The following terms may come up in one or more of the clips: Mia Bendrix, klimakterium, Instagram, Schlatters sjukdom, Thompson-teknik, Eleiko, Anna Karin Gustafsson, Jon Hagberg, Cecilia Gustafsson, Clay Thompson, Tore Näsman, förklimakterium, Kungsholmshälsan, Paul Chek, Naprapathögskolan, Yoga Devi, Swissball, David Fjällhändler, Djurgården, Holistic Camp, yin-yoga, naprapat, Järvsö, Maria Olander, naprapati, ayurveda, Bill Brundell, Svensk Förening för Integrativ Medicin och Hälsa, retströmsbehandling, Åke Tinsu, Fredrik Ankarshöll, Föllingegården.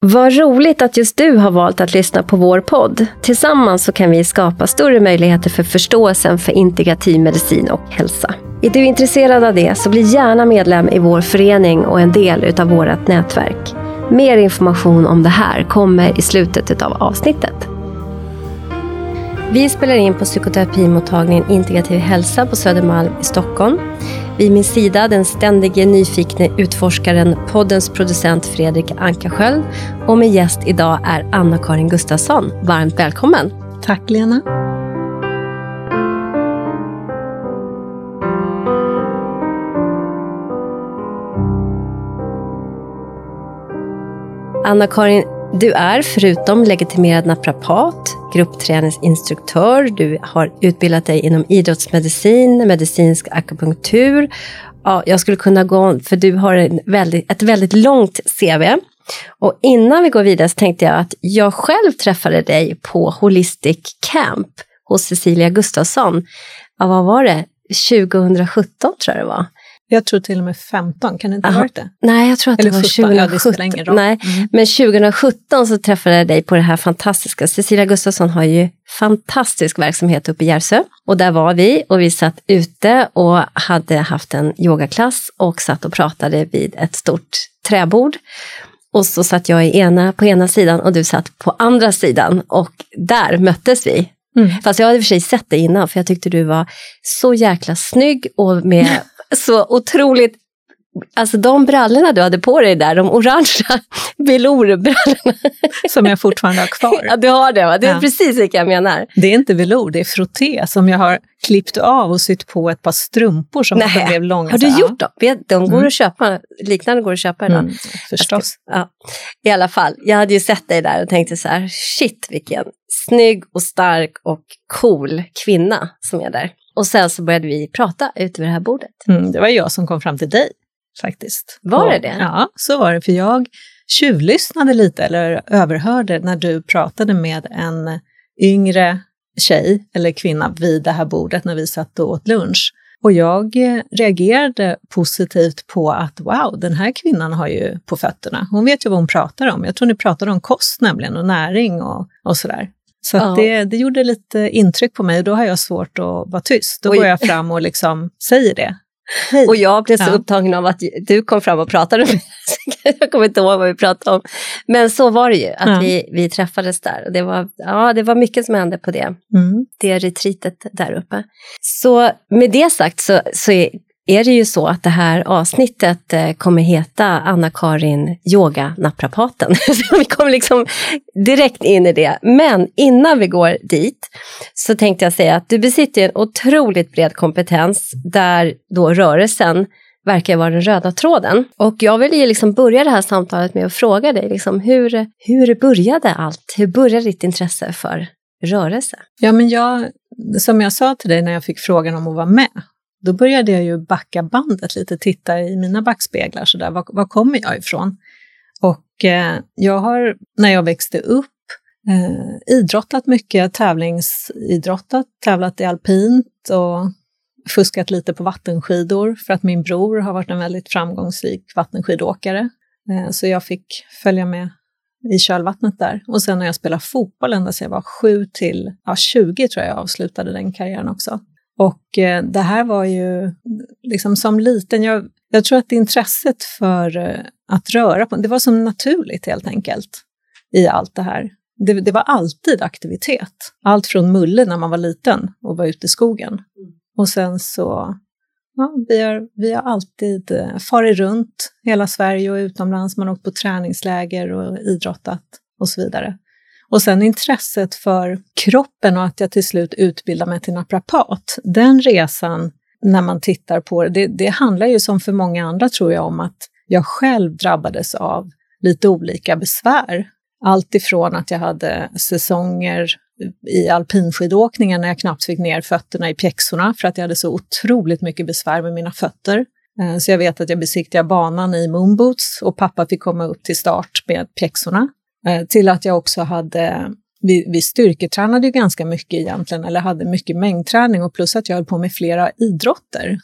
Vad roligt att just du har valt att lyssna på vår podd. Tillsammans så kan vi skapa större möjligheter för förståelsen för integrativ medicin och hälsa. Är du intresserad av det så bli gärna medlem i vår förening och en del utav vårt nätverk. Mer information om det här kommer i slutet utav avsnittet. Vi spelar in på psykoterapimottagningen Integrativ hälsa på Södermalm i Stockholm. Vid min sida den ständige nyfikne utforskaren, poddens producent Fredrik Ankarshöll. Och min gäst idag är Anna Karin Gustafsson. Varmt välkommen! Tack Lena! Anna-Karin, du är förutom legitimerad naprapat, gruppträningsinstruktör, du har utbildat dig inom idrottsmedicin, medicinsk akupunktur. Ja, jag skulle kunna gå, för du har ett väldigt långt CV. Och innan vi går vidare så tänkte jag att jag själv träffade dig på Holistic Camp hos Cecilia Gustafsson. Ja, vad var det? 2017 tror jag det var. Jag tror till och med 15, kan det inte ha varit det? Nej, jag tror att det var 17. 2017. Ja, det nej. Mm. Men 2017 så träffade jag dig på det här fantastiska. Cecilia Gustafsson har ju fantastisk verksamhet uppe i Järvsö. Och där var vi och vi satt ute och hade haft en yogaklass och satt och pratade vid ett stort träbord. Och så satt jag på ena sidan och du satt på andra sidan och där möttes vi. Mm. Fast jag hade i och för sig sett dig innan för jag tyckte du var så jäkla snygg och med... Så otroligt, alltså de brallorna du hade på dig där, de orangea velourbrallorna. Som jag fortfarande har kvar. Ja, du har det va? Det är precis det jag menar. Det är inte velour, det är frotté som jag har klippt av och sytt på ett par strumpor som inte blev långa. Har du gjort dem? De går att köpa, liknande går att köpa idag. Mm, förstås. Ja. I alla fall, jag hade ju sett dig där och tänkte så här, shit vilken snygg och stark och cool kvinna som är där. Och sen så började vi prata ut över det här bordet. Mm, det var jag som kom fram till dig faktiskt. Var det det? Ja, så var det. För jag tjuvlyssnade lite eller överhörde när du pratade med en yngre tjej eller kvinna vid det här bordet när vi satt och åt lunch. Och jag reagerade positivt på att wow, den här kvinnan har ju på fötterna. Hon vet ju vad hon pratar om. Jag tror ni pratade om kost nämligen och näring och sådär. Så att det gjorde lite intryck på mig och då har jag svårt att vara tyst. Då går jag fram och liksom säger det. Hej. Och jag blev så upptagen av att du kom fram och pratade med mig. Jag kommer inte ihåg vad vi pratade om. Men så var det ju, att vi träffades där. Det var mycket som hände på det. Mm. Det retreatet där uppe. Så med det sagt så är det ju så att det här avsnittet kommer heta Anna-Karin Yoga Naprapaten. Vi kommer liksom direkt in i det. Men innan vi går dit så tänkte jag säga att du besitter en otroligt bred kompetens där då rörelsen verkar vara den röda tråden. Och jag vill ju liksom börja det här samtalet med att fråga dig liksom, hur började allt? Hur började ditt intresse för rörelse? Ja, men som jag sa till dig när jag fick frågan om att vara med. Då började jag ju backa bandet lite, titta i mina backspeglar så där. Var kommer jag ifrån? Och jag har, när jag växte upp, idrottat mycket, tävlingsidrottat, tävlat i alpint och fuskat lite på vattenskidor. För att min bror har varit en väldigt framgångsrik vattenskidåkare. Så jag fick följa med i kölvattnet där. Och sen när jag spelade fotboll ända sedan jag var 7 till 20 tror jag avslutade den karriären också. Och det här var ju liksom som liten, jag tror att intresset för att röra på, det var som naturligt helt enkelt i allt det här. Det var alltid aktivitet. Allt från mulle när man var liten och var ute i skogen. Och sen så, vi har alltid farit runt hela Sverige och utomlands. Man har åkt på träningsläger och idrottat och så vidare. Och sen intresset för kroppen och att jag till slut utbildar mig till naprapat. Den resan när man tittar på det handlar ju som för många andra tror jag om att jag själv drabbades av lite olika besvär. Allt ifrån att jag hade säsonger i alpinskidåkningen när jag knappt fick ner fötterna i pjäxorna för att jag hade så otroligt mycket besvär med mina fötter. Så jag vet att jag besiktigade banan i moonboots och pappa fick komma upp till start med pjäxorna. Till att jag också hade Vi styrketränade ju ganska mycket egentligen, eller hade mycket mängdträning, och plus att jag höll på med flera idrotter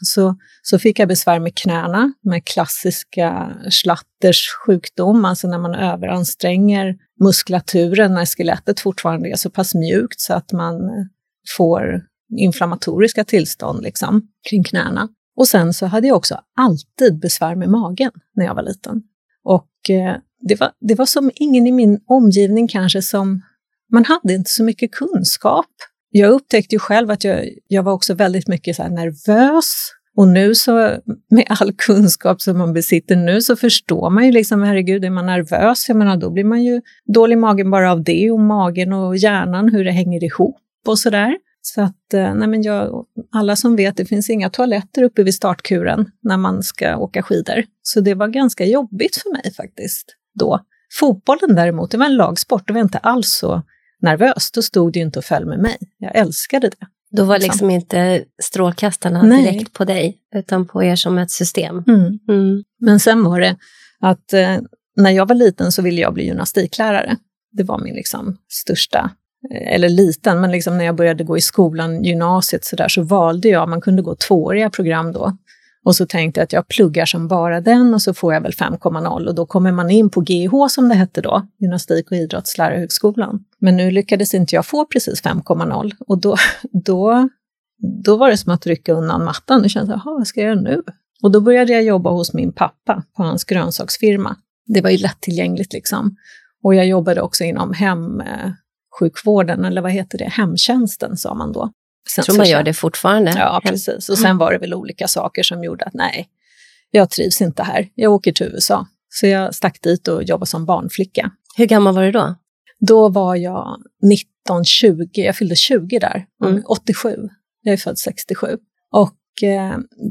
så fick jag besvär med knäna, med klassiska Schlatters sjukdom, alltså när man överanstränger muskulaturen när skelettet fortfarande är så pass mjukt så att man får inflammatoriska tillstånd liksom kring knäna. Och sen så hade jag också alltid besvär med magen när jag var liten, och det var som ingen i min omgivning kanske som... Man hade inte så mycket kunskap. Jag upptäckte ju själv att jag var också väldigt mycket så här nervös. Och nu så med all kunskap som man besitter nu så förstår man ju liksom, herregud, är man nervös? Jag menar, då blir man ju dålig i magen bara av det, och magen och hjärnan, hur det hänger ihop och sådär. Så att nej, men alla som vet, det finns inga toaletter uppe vid startkuren när man ska åka skidor. Så det var ganska jobbigt för mig faktiskt då. Fotbollen däremot, det var en lagsport, det var inte alls så nervöst, då stod det ju inte och föll med mig. Jag älskade det. Då var liksom inte strålkastarna direkt på dig, utan på er som ett system. Mm. Mm. Men sen var det att när jag var liten så ville jag bli gymnastiklärare. Det var min liksom största, eller liten, men liksom när jag började gå i skolan, gymnasiet så där, så valde jag, man kunde gå 2-åriga program då. Och så tänkte jag att jag pluggar som bara den, och så får jag väl 5,0, och då kommer man in på GH som det hette då, Gymnastik- och idrottslärarhögskolan. Men nu lyckades inte jag få precis 5,0, och då var det som att rycka undan mattan och kände, jaha, vad ska jag göra nu? Och då började jag jobba hos min pappa på hans grönsaksfirma. Det var ju lättillgängligt liksom. Och jag jobbade också inom hemsjukvården, eller vad heter det, hemtjänsten sa man då. Sen tror man gör det fortfarande. Ja, precis. Och sen var det väl olika saker som gjorde att nej, jag trivs inte här. Jag åker till USA. Så jag stack dit och jobbade som barnflicka. Hur gammal var du då? Då var jag 19-20. Jag fyllde 20 där. Mm. 87. Jag är född 67. Och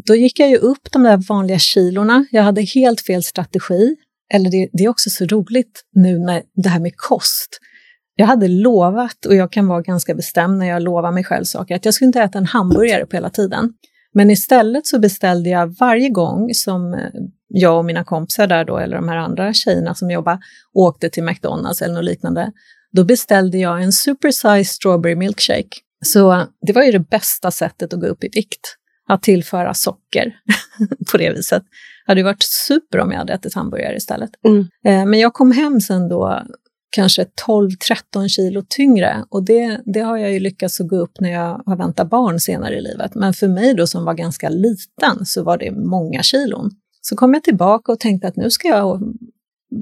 då gick jag ju upp de där vanliga kilorna. Jag hade helt fel strategi. Eller det är också så roligt nu när det här med kost. Jag hade lovat, och jag kan vara ganska bestämd när jag lovar mig själv saker, att jag skulle inte äta en hamburgare på hela tiden. Men istället så beställde jag varje gång som jag och mina kompisar där då, eller de här andra tjejerna som jobbar, åkte till McDonald's eller något liknande. Då beställde jag en supersize strawberry milkshake. Så det var ju det bästa sättet att gå upp i vikt. Att tillföra socker på det viset. Det hade varit super om jag hade ätit hamburgare istället. Mm. Men jag kom hem sen då... kanske 12-13 kilo tyngre, och det har jag ju lyckats att gå upp när jag har väntat barn senare i livet. Men för mig då som var ganska liten så var det många kilon. Så kom jag tillbaka och tänkte att nu ska jag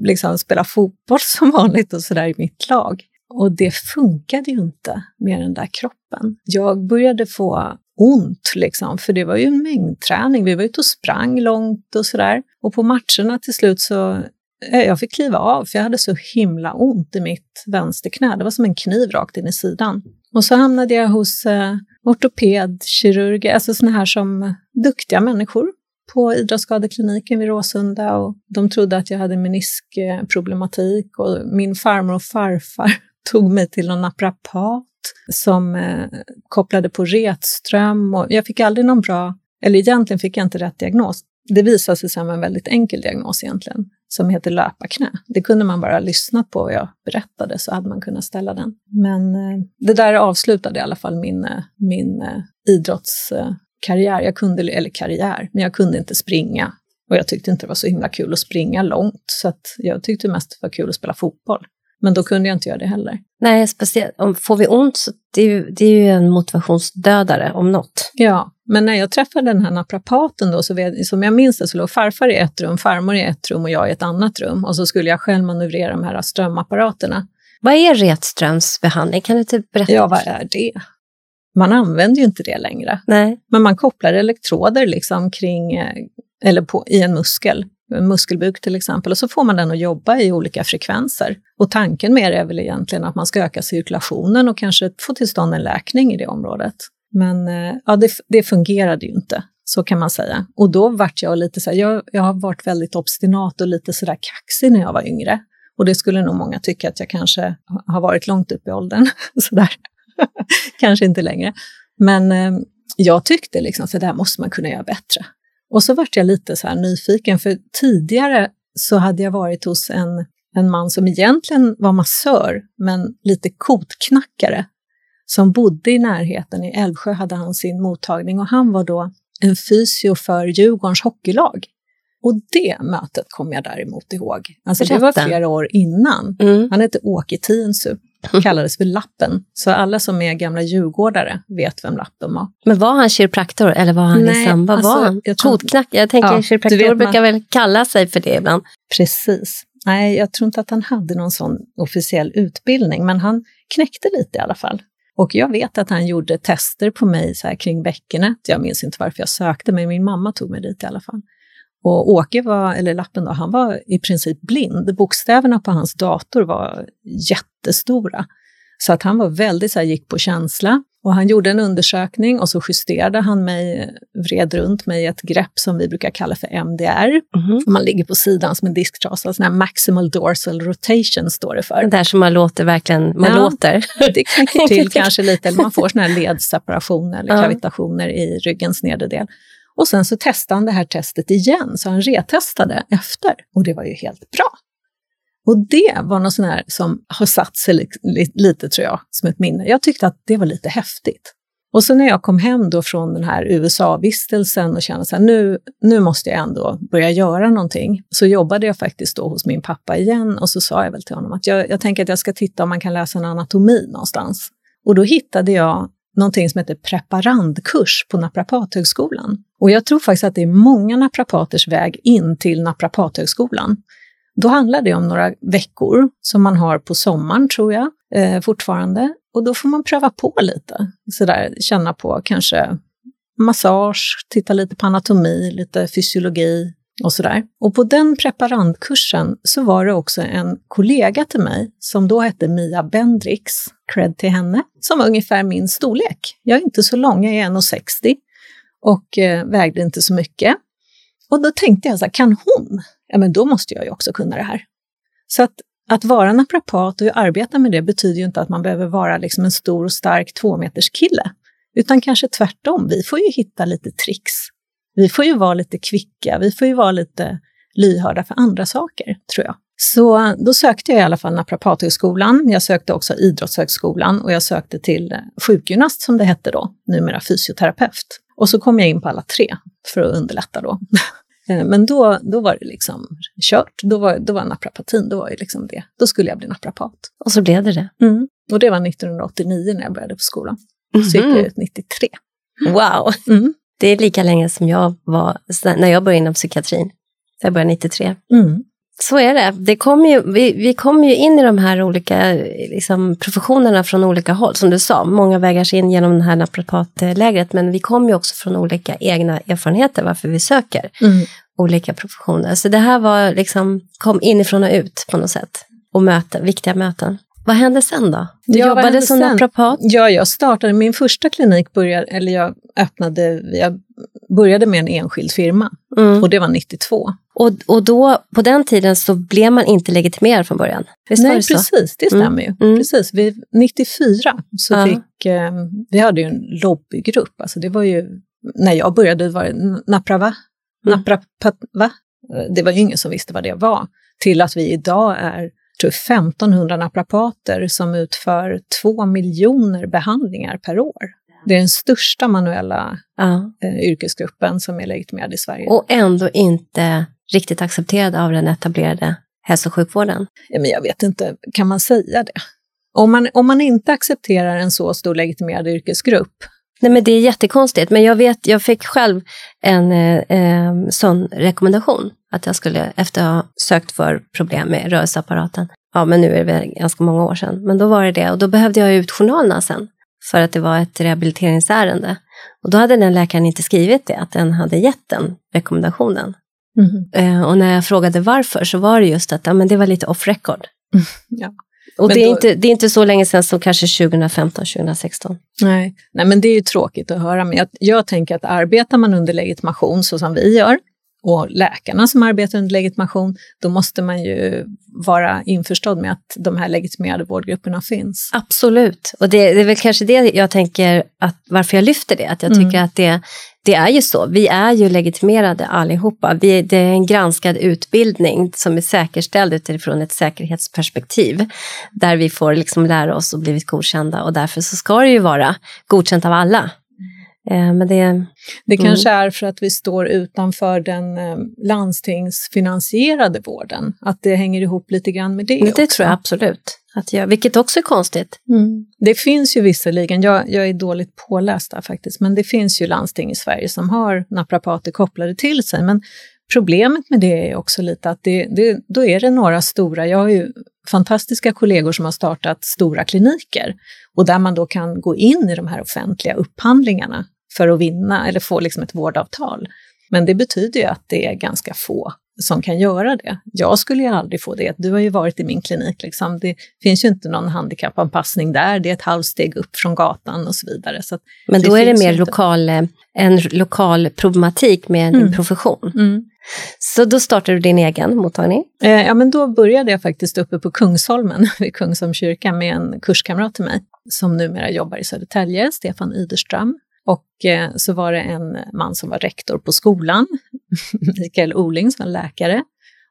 liksom spela fotboll som vanligt och sådär i mitt lag. Och det funkade ju inte med den där kroppen. Jag började få ont liksom, för det var ju en mängdträning. Vi var ute och sprang långt och sådär. Och på matcherna till slut så... jag fick kliva av, för jag hade så himla ont i mitt vänsterknä. Det var som en kniv rakt in i sidan. Och så hamnade jag hos ortopedkirurger, alltså sådana här som duktiga människor på idrottsskadekliniken vid Råsunda. Och de trodde att jag hade meniskproblematik, och min farmor och farfar tog mig till någon naprapat som kopplade på retström. Och jag fick aldrig någon bra, eller egentligen fick jag inte rätt diagnos. Det visade sig som en väldigt enkel diagnos egentligen, som heter löparknä. Det kunde man bara lyssna på och jag berättade, så hade man kunnat ställa den. Men det där avslutade i alla fall min idrottskarriär. Men jag kunde inte springa. Och jag tyckte inte det var så himla kul att springa långt. Så att jag tyckte mest det var kul att spela fotboll. Men då kunde jag inte göra det heller. Nej, speciellt om får vi ont så det är ju en motivationsdödare om något. Ja, men när jag träffade den här naprapaten då, som jag minns det, så låg farfar i ett rum, farmor i ett rum och jag i ett annat rum. Och så skulle jag själv manövrera de här strömapparaterna. Vad är retströmsbehandling? Kan du typ berätta? Ja, vad är det? Man använder ju inte det längre. Nej. Men man kopplar elektroder liksom kring, eller på, i en muskel. En muskelbuk till exempel, och så får man den att jobba i olika frekvenser. Och tanken med det är väl egentligen att man ska öka cirkulationen och kanske få till stånd en läkning i det området. Men ja, det fungerade ju inte, så kan man säga. Och då vart jag lite så här, jag har varit väldigt obstinat och lite sådär kaxig när jag var yngre. Och det skulle nog många tycka att jag kanske har varit långt upp i åldern. Sådär, kanske inte längre. Men jag tyckte liksom, så där måste man kunna göra bättre. Och så vart jag lite så här nyfiken, för tidigare så hade jag varit hos en en man som egentligen var massör men lite kotknackare, som bodde i närheten. I Älvsjö hade han sin mottagning och han var då en fysio för Djurgårdens hockeylag. Och det mötet kom jag däremot ihåg. Alltså det var flera år innan. Mm. Han hette Åke Tinsu. Kallades för Lappen. Så alla som är gamla djurgårdare vet vem Lappen var. Men var han kiropraktor eller var han i samba? Alltså, var han? Jag tänker kiropraktor brukar väl kalla sig för det ibland. Precis. Nej, jag tror inte att han hade någon sån officiell utbildning. Men han knäckte lite i alla fall. Och jag vet att han gjorde tester på mig så här kring bäckenet. Jag minns inte varför jag sökte, men min mamma tog mig dit i alla fall. Och Åke var, eller Lappen då, han var i princip blind. Bokstäverna på hans dator var jättestora. Så att han var väldigt så här, gick på känsla. Och han gjorde en undersökning och så justerade han mig, vred runt mig i ett grepp som vi brukar kalla för MDR. Mm-hmm. Man ligger på sidan som en disktrasa, sån här maximal dorsal rotation står det för. Det där som man låter verkligen, låter. Det knäcker till kanske lite, eller man får såna här ledseparationer eller gravitationer i ryggens nederdel. Och sen så testade han det här testet igen, så han retestade efter. Och det var ju helt bra. Och det var något sån här som har satt sig lite tror jag, som ett minne. Jag tyckte att det var lite häftigt. Och så när jag kom hem då från den här USA-vistelsen och kände så här, nu måste jag ändå börja göra någonting. Så jobbade jag faktiskt då hos min pappa igen och så sa jag väl till honom att jag tänker att jag ska titta om man kan läsa en anatomi någonstans. Och då hittade jag någonting som heter preparandkurs på Naprapathögskolan. Och jag tror faktiskt att det är många naprapaters väg in till Naprapathögskolan. Då handlar det om några veckor som man har på sommaren tror jag fortfarande. Och då får man pröva på lite. Så där, känna på kanske massage, titta lite på anatomi, lite fysiologi och sådär. Och på den preparandkursen så var det också en kollega till mig som då hette Mia Bendrix, cred till henne, som var ungefär min storlek. Jag är inte så lång, jag är 1,60 och vägde inte så mycket. Och då tänkte jag så här, kan hon? Ja, men då måste jag ju också kunna det här. Så att vara naprapat och arbeta med det betyder ju inte att man behöver vara liksom en stor och stark 2-meters kille. Utan kanske tvärtom, vi får ju hitta lite tricks. Vi får ju vara lite kvicka, vi får ju vara lite lyhörda för andra saker, tror jag. Så då sökte jag i alla fall Naprapathögskolan, jag sökte också Idrottshögskolan och jag sökte till sjukgymnast som det hette då, numera fysioterapeut. Och så kom jag in på alla tre för att underlätta då. Men då var det liksom kört, då var naprapatin, då var ju liksom det. Då skulle jag bli naprapat. Och så blev det. Mm. Och det var 1989 när jag började på skolan. Mm-hmm. Så gick jag ut 93. Wow! Mm. Det är lika länge som jag var när jag började inom psykiatrin. Så jag började 93. Mm. Så är det. Vi kom ju in i de här olika liksom, professionerna från olika håll. Som du sa, många vägar sig in genom det här naprapatlägret. Men vi kom ju också från olika egna erfarenheter varför vi söker olika professioner. Så det här var liksom, kom inifrån och ut på något sätt. Och möten, viktiga möten. Vad hände sen då? Du jobbade som naprapat? Ja, jag startade min första klinik. Jag började med en enskild firma. Mm. Och det var 92. Och då, på den tiden så blev man inte legitimerad från början. Visst? Nej, precis. Det stämmer ju. Mm. Precis. 94 så vi hade ju en lobbygrupp. Alltså det var ju, när jag började var det naprapatva. Det var ju ingen som visste vad det var. Till att vi idag är 1500 naprapater som utför 2 miljoner behandlingar per år. Det är den största manuella yrkesgruppen som är legitimerad i Sverige. Och ändå inte riktigt accepterad av den etablerade hälso- och sjukvården. Ja, men jag vet inte, kan man säga det? Om man inte accepterar en så stor legitimerad yrkesgrupp. Nej, men det är jättekonstigt. Men jag fick själv en sån rekommendation. Att jag skulle, efter att ha sökt för problem med rörelseapparaten. Ja, men nu är det ganska många år sedan. Men då var det. Och då behövde jag ut journalerna sen. För att det var ett rehabiliteringsärende. Och då hade den läkaren inte skrivit det. Att den hade gett den rekommendationen. Mm. Och när jag frågade varför så var det just att men det var lite off record. Mm. Ja. Och det är inte så länge sedan som kanske 2015-2016. Nej, men det är ju tråkigt att höra. Men jag tänker att arbetar man under legitimation så som vi gör. och läkarna som arbetar under legitimation, då måste man ju vara införstådd med att de här legitimerade vårdgrupperna finns. Absolut, och det är väl kanske det jag tänker, att varför jag lyfter det, att jag tycker att det är ju så. Vi är ju legitimerade allihopa. Det är en granskad utbildning som är säkerställd utifrån ett säkerhetsperspektiv, där vi får liksom lära oss och blivit godkända, och därför så ska det ju vara godkänt av alla. Men det kanske är för att vi står utanför den landstingsfinansierade vården, att det hänger ihop lite grann med det. Men det också. Tror jag absolut att jag, vilket också är konstigt. Det finns ju visserligen, jag är dåligt påläst där faktiskt, men det finns ju landsting i Sverige som har naprapater kopplade till sig, men problemet med det är också lite att då är det några stora, jag har ju fantastiska kollegor som har startat stora kliniker, och där man då kan gå in i de här offentliga upphandlingarna för att vinna eller få liksom ett vårdavtal. Men det betyder ju att det är ganska få som kan göra det. Jag skulle ju aldrig få det. Du har ju varit i min klinik liksom. Det finns ju inte någon handikappanpassning där. Det är ett halvsteg upp från gatan och så vidare. Så men då är det mer en lokal problematik med en profession. Så då startade du din egen mottagning? Ja, men då började jag faktiskt uppe på Kungsholmen vid Kungsholmskyrkan med en kurskamrat till mig som numera jobbar i Södertälje, Stefan Yderström. Och så var det en man som var rektor på skolan, Mikael Oling, som var läkare,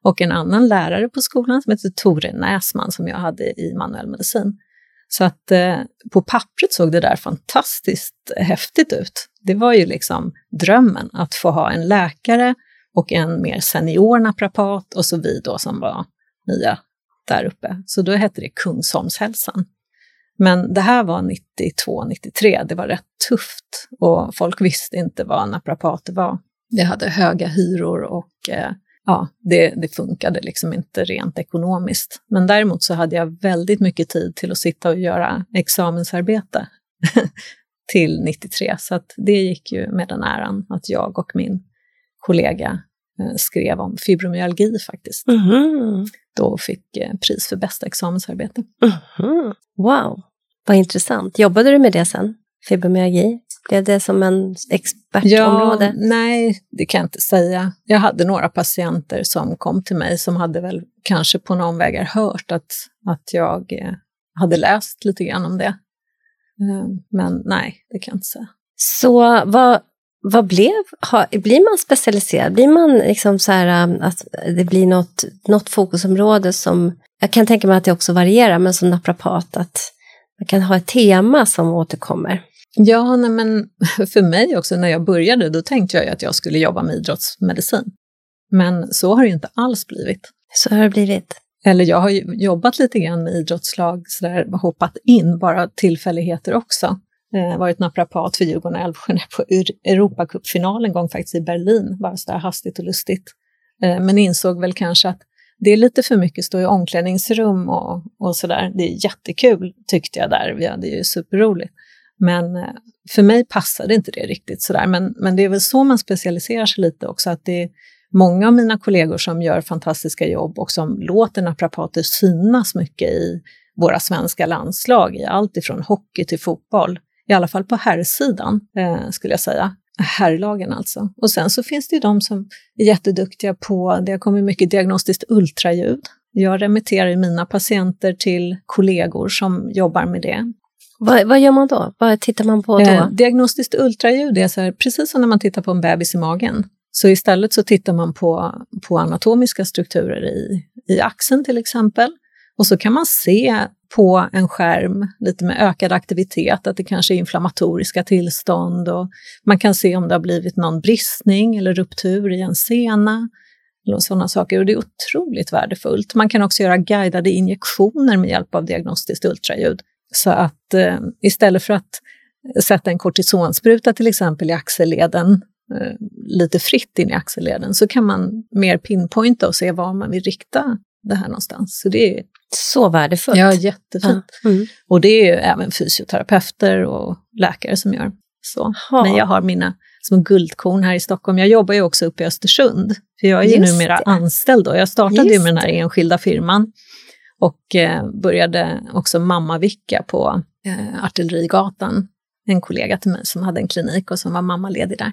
och en annan lärare på skolan som heter Tore Näsman, som jag hade i manuell medicin. Så att på pappret såg det där fantastiskt häftigt ut. Det var ju liksom drömmen att få ha en läkare och en mer senior naprapat, och så vi då som var nya där uppe. Så då hette det Kungsholmshälsan. Men det här var 92-93, det var rätt tufft och folk visste inte vad naprapater var. Det hade höga hyror och det funkade liksom inte rent ekonomiskt. Men däremot så hade jag väldigt mycket tid till att sitta och göra examensarbete till 93. Så att det gick ju med den äran att jag och min kollega skrev om fibromyalgi faktiskt. Då fick pris för bästa examensarbete. Wow, vad intressant. Jobbade du med det sen? Fibromyalgi? Blev det som en expertområde? Ja, nej, det kan jag inte säga. Jag hade några patienter som kom till mig som hade väl kanske på någon vägar hört att jag hade läst lite grann om det. Men nej, det kan jag inte säga. Så vad blir man specialiserad? Blir man liksom så här att det blir något fokusområde som, jag kan tänka mig att det också varierar, men som naprapat att man kan ha ett tema som återkommer. Ja, nej, men för mig också när jag började, då tänkte jag ju att jag skulle jobba med idrottsmedicin. Men så har det ju inte alls blivit. Så har det blivit. Eller jag har ju jobbat lite grann med idrottslag, så där, hoppat in bara tillfälligheter också. Varit naprapat för Djurgården och Älvsjö på Europacup-finalen en gång faktiskt i Berlin. Bara så där hastigt och lustigt. Men insåg väl kanske att det är lite för mycket stå i omklädningsrum och sådär. Det är jättekul tyckte jag där. Vi hade ju superroligt. Men för mig passade inte det riktigt sådär. Men det är väl så man specialiserar sig lite också. Att det är många av mina kollegor som gör fantastiska jobb och som låter naprapater synas mycket i våra svenska landslag. I allt ifrån hockey till fotboll. I alla fall på herrsidan skulle jag säga. Herrlagen alltså. Och sen så finns det ju de som är jätteduktiga på, det har kommit mycket diagnostiskt ultraljud. Jag remitterar mina patienter till kollegor som jobbar med det. Vad gör man då? Vad tittar man på då? Diagnostiskt ultraljud är så här, precis som när man tittar på en bebis i magen. Så istället så tittar man på anatomiska strukturer i axeln till exempel. Och så kan man se på en skärm lite med ökad aktivitet att det kanske är inflammatoriska tillstånd, och man kan se om det har blivit någon bristning eller ruptur i en sena eller sådana saker, och det är otroligt värdefullt. Man kan också göra guidade injektioner med hjälp av diagnostiskt ultraljud, så att istället för att sätta en kortisonspruta till exempel i axelleden lite fritt in i axelleden, så kan man mer pinpointa och se var man vill rikta det här någonstans. Så det är så värdefullt. Ja, jättefint. Och det är ju även fysioterapeuter och läkare som gör så. Men jag har mina små guldkorn här i Stockholm. Jag jobbar ju också uppe i Östersund. För jag är ju numera anställd då. Jag startade ju med den här enskilda firman. Och började också mammavicka på Artillerigatan. En kollega till mig som hade en klinik och som var mammaledig där.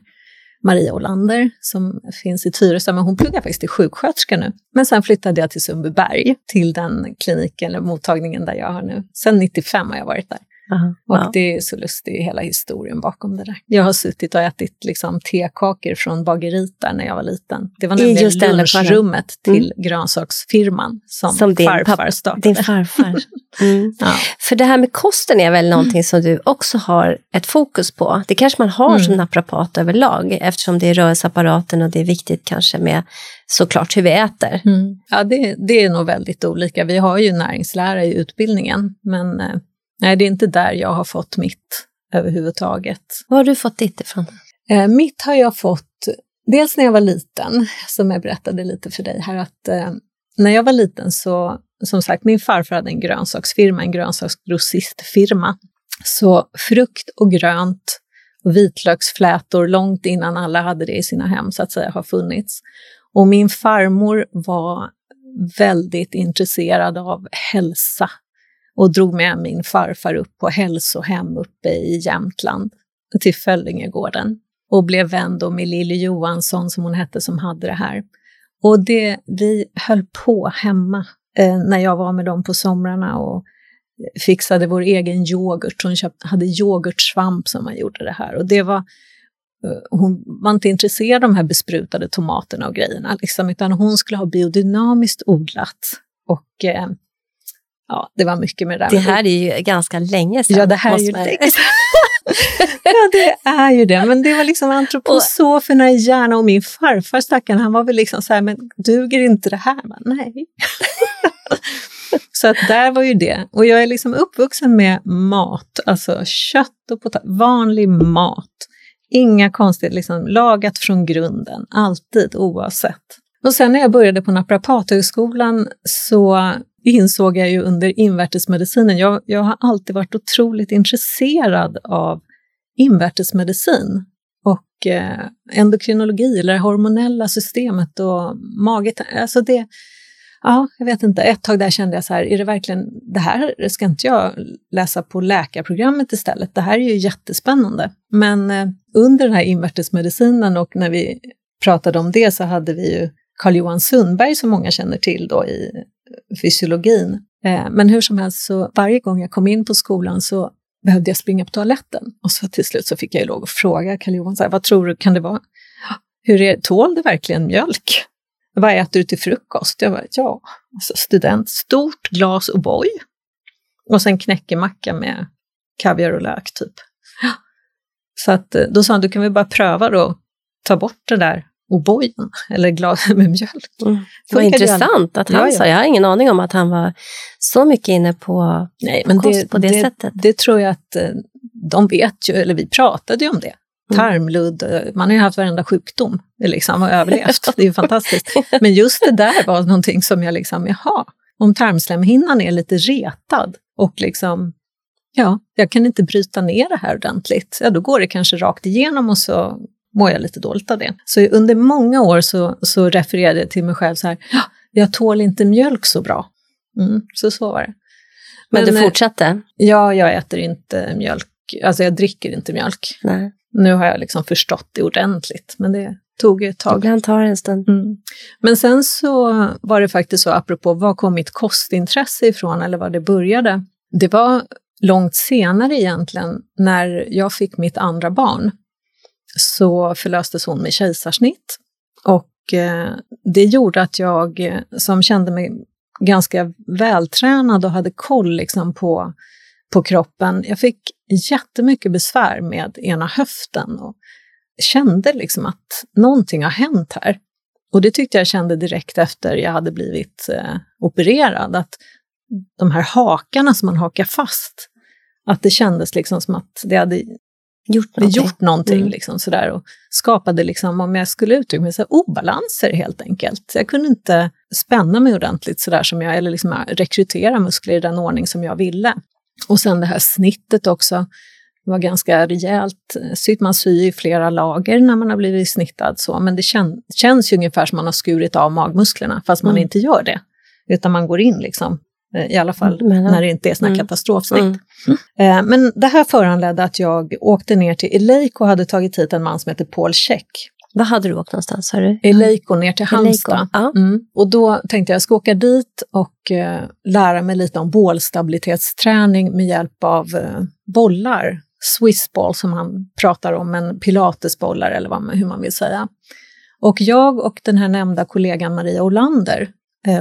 Maria Olander som finns i Tyresö, men hon pluggar faktiskt till sjuksköterska nu. Men sen flyttade jag till Sundbyberg, till den kliniken eller mottagningen där jag har nu. Sen 95 har jag varit där. Uh-huh. Wow. Och det är så lustig hela historien bakom det där. Jag har suttit och ätit liksom tekakor från bageriet där när jag var liten. Det var nämligen lunchrummet till grönsaksfirman som din farfar startade. Din farfar. Mm. Ja. För det här med kosten är väl någonting som du också har ett fokus på. Det kanske man har som naprapat överlag, eftersom det är rörelseapparaten och det är viktigt kanske med såklart hur vi äter. Mm. Ja, det är nog väldigt olika. Vi har ju näringslära i utbildningen, men nej, det är inte där jag har fått mitt överhuvudtaget. Var har du fått ditt ifrån? Mitt har jag fått, dels när jag var liten, som jag berättade lite för dig här, att när jag var liten så, som sagt, min farfar hade en grönsaksfirma, en grönsaksgrossistfirma. Så frukt och grönt och vitlöksflätor långt innan alla hade det i sina hem, så att säga, har funnits. Och min farmor var väldigt intresserad av hälsa. Och drog med min farfar upp på hälsohem uppe i Jämtland till Föllingegården. Och blev vän då med Lille Johansson som hon hette som hade det här. Och vi höll på hemma när jag var med dem på somrarna och fixade vår egen yoghurt. Hon hade yoghurtsvamp som man gjorde det här. Och det var, hon var inte intresserad av de här besprutade tomaterna och grejerna. Liksom, utan hon skulle ha biodynamiskt odlat och... ja, det var mycket med det här. Det här är ju ganska länge sedan. Ja, det här är ju det. Ja, det är ju det. Men det var liksom antroposoferna i hjärna. Och min farfar, stackaren, han var väl liksom så här, men duger inte det här? Men, nej. Så att där var ju det. Och jag är liksom uppvuxen med mat. Alltså kött och vanlig mat. Inga konstigt, liksom lagat från grunden. Alltid, oavsett. Och sen när jag började på Naprapathögskolan så... insåg jag ju under invärtesmedicinen. Jag har alltid varit otroligt intresserad av invärtesmedicin och endokrinologi eller hormonella systemet och maget. Alltså det, ja, jag vet inte. Ett tag där kände jag så här, är det verkligen det här? Ska inte jag läsa på läkarprogrammet istället? Det här är ju jättespännande. Men under den här invärtesmedicinen och när vi pratade om det så hade vi ju Carl-Johan Sundberg som många känner till då i fysiologin. Men hur som helst så varje gång jag kom in på skolan så behövde jag springa på toaletten. Och så till slut så fick jag ju lov att fråga Carl-Johan så här, vad tror du kan det vara? Hur är det? Tål det verkligen mjölk? Vad äter du till frukost? Jag var ja, alltså student. Stort glas och boj. Och sen knäckemacka med kaviar och lök typ. Så att då sa han, du kan väl bara pröva då ta bort det där. Och bojen, eller glas med mjölk. Det var intressant att han sa, jag har ingen aning om att han var så mycket inne på, nej, men kost på det sättet. Det tror jag att de vet ju, eller vi pratade ju om det. Tarmludd, man har ju haft varenda sjukdom liksom, och överlevt, det är ju fantastiskt. Men just det där var någonting som jag liksom, jaha, om tarmslemhinnan är lite retad och liksom... ja, jag kan inte bryta ner det här ordentligt. Ja, då går det kanske rakt igenom och så... mår jag lite dåligt av det. Så under många år så refererade jag till mig själv så här, ja, jag tål inte mjölk så bra. Så var det. Men du fortsatte? Ja, jag äter inte mjölk. Alltså jag dricker inte mjölk. Nej. Nu har jag liksom förstått det ordentligt. Men det tog ett tag. Ibland tar en stund. Men sen så var det faktiskt så, apropå vad kom mitt kostintresse ifrån eller var det började. Det var långt senare egentligen när jag fick mitt andra barn. Så förlöstes hon med kejsarsnitt och det gjorde att jag som kände mig ganska vältränad och hade koll liksom på kroppen. Jag fick jättemycket besvär med ena höften och kände liksom att någonting har hänt här. Och det tyckte jag kände direkt efter jag hade blivit opererad, att de här hakarna som man hakar fast, att det kändes liksom som att det hade... gjort någonting liksom sådär, och skapade liksom, om jag skulle uttrycka mig så här, obalanser helt enkelt. Jag kunde inte spänna mig ordentligt sådär som jag, eller liksom rekrytera muskler i den ordning som jag ville. Och sen det här snittet också var ganska rejält. Man syr i flera lager när man har blivit snittad så, men det känns ju ungefär som man har skurit av magmusklerna fast man inte gör det, utan man går in liksom I alla fall när det inte är sådana katastrofsnitt. Men det här föranledde att jag åkte ner till Eleiko och hade tagit hit en man som heter Paul Chek. Vad hade du åkt någonstans? Eleiko, ner till Halmstad. Och då tänkte jag ska åka dit och lära mig lite om bålstabilitetsträning med hjälp av bollar. Swissball som han pratar om, men pilatesbollar eller vad, hur man vill säga. Och jag och den här nämnda kollegan Maria Olander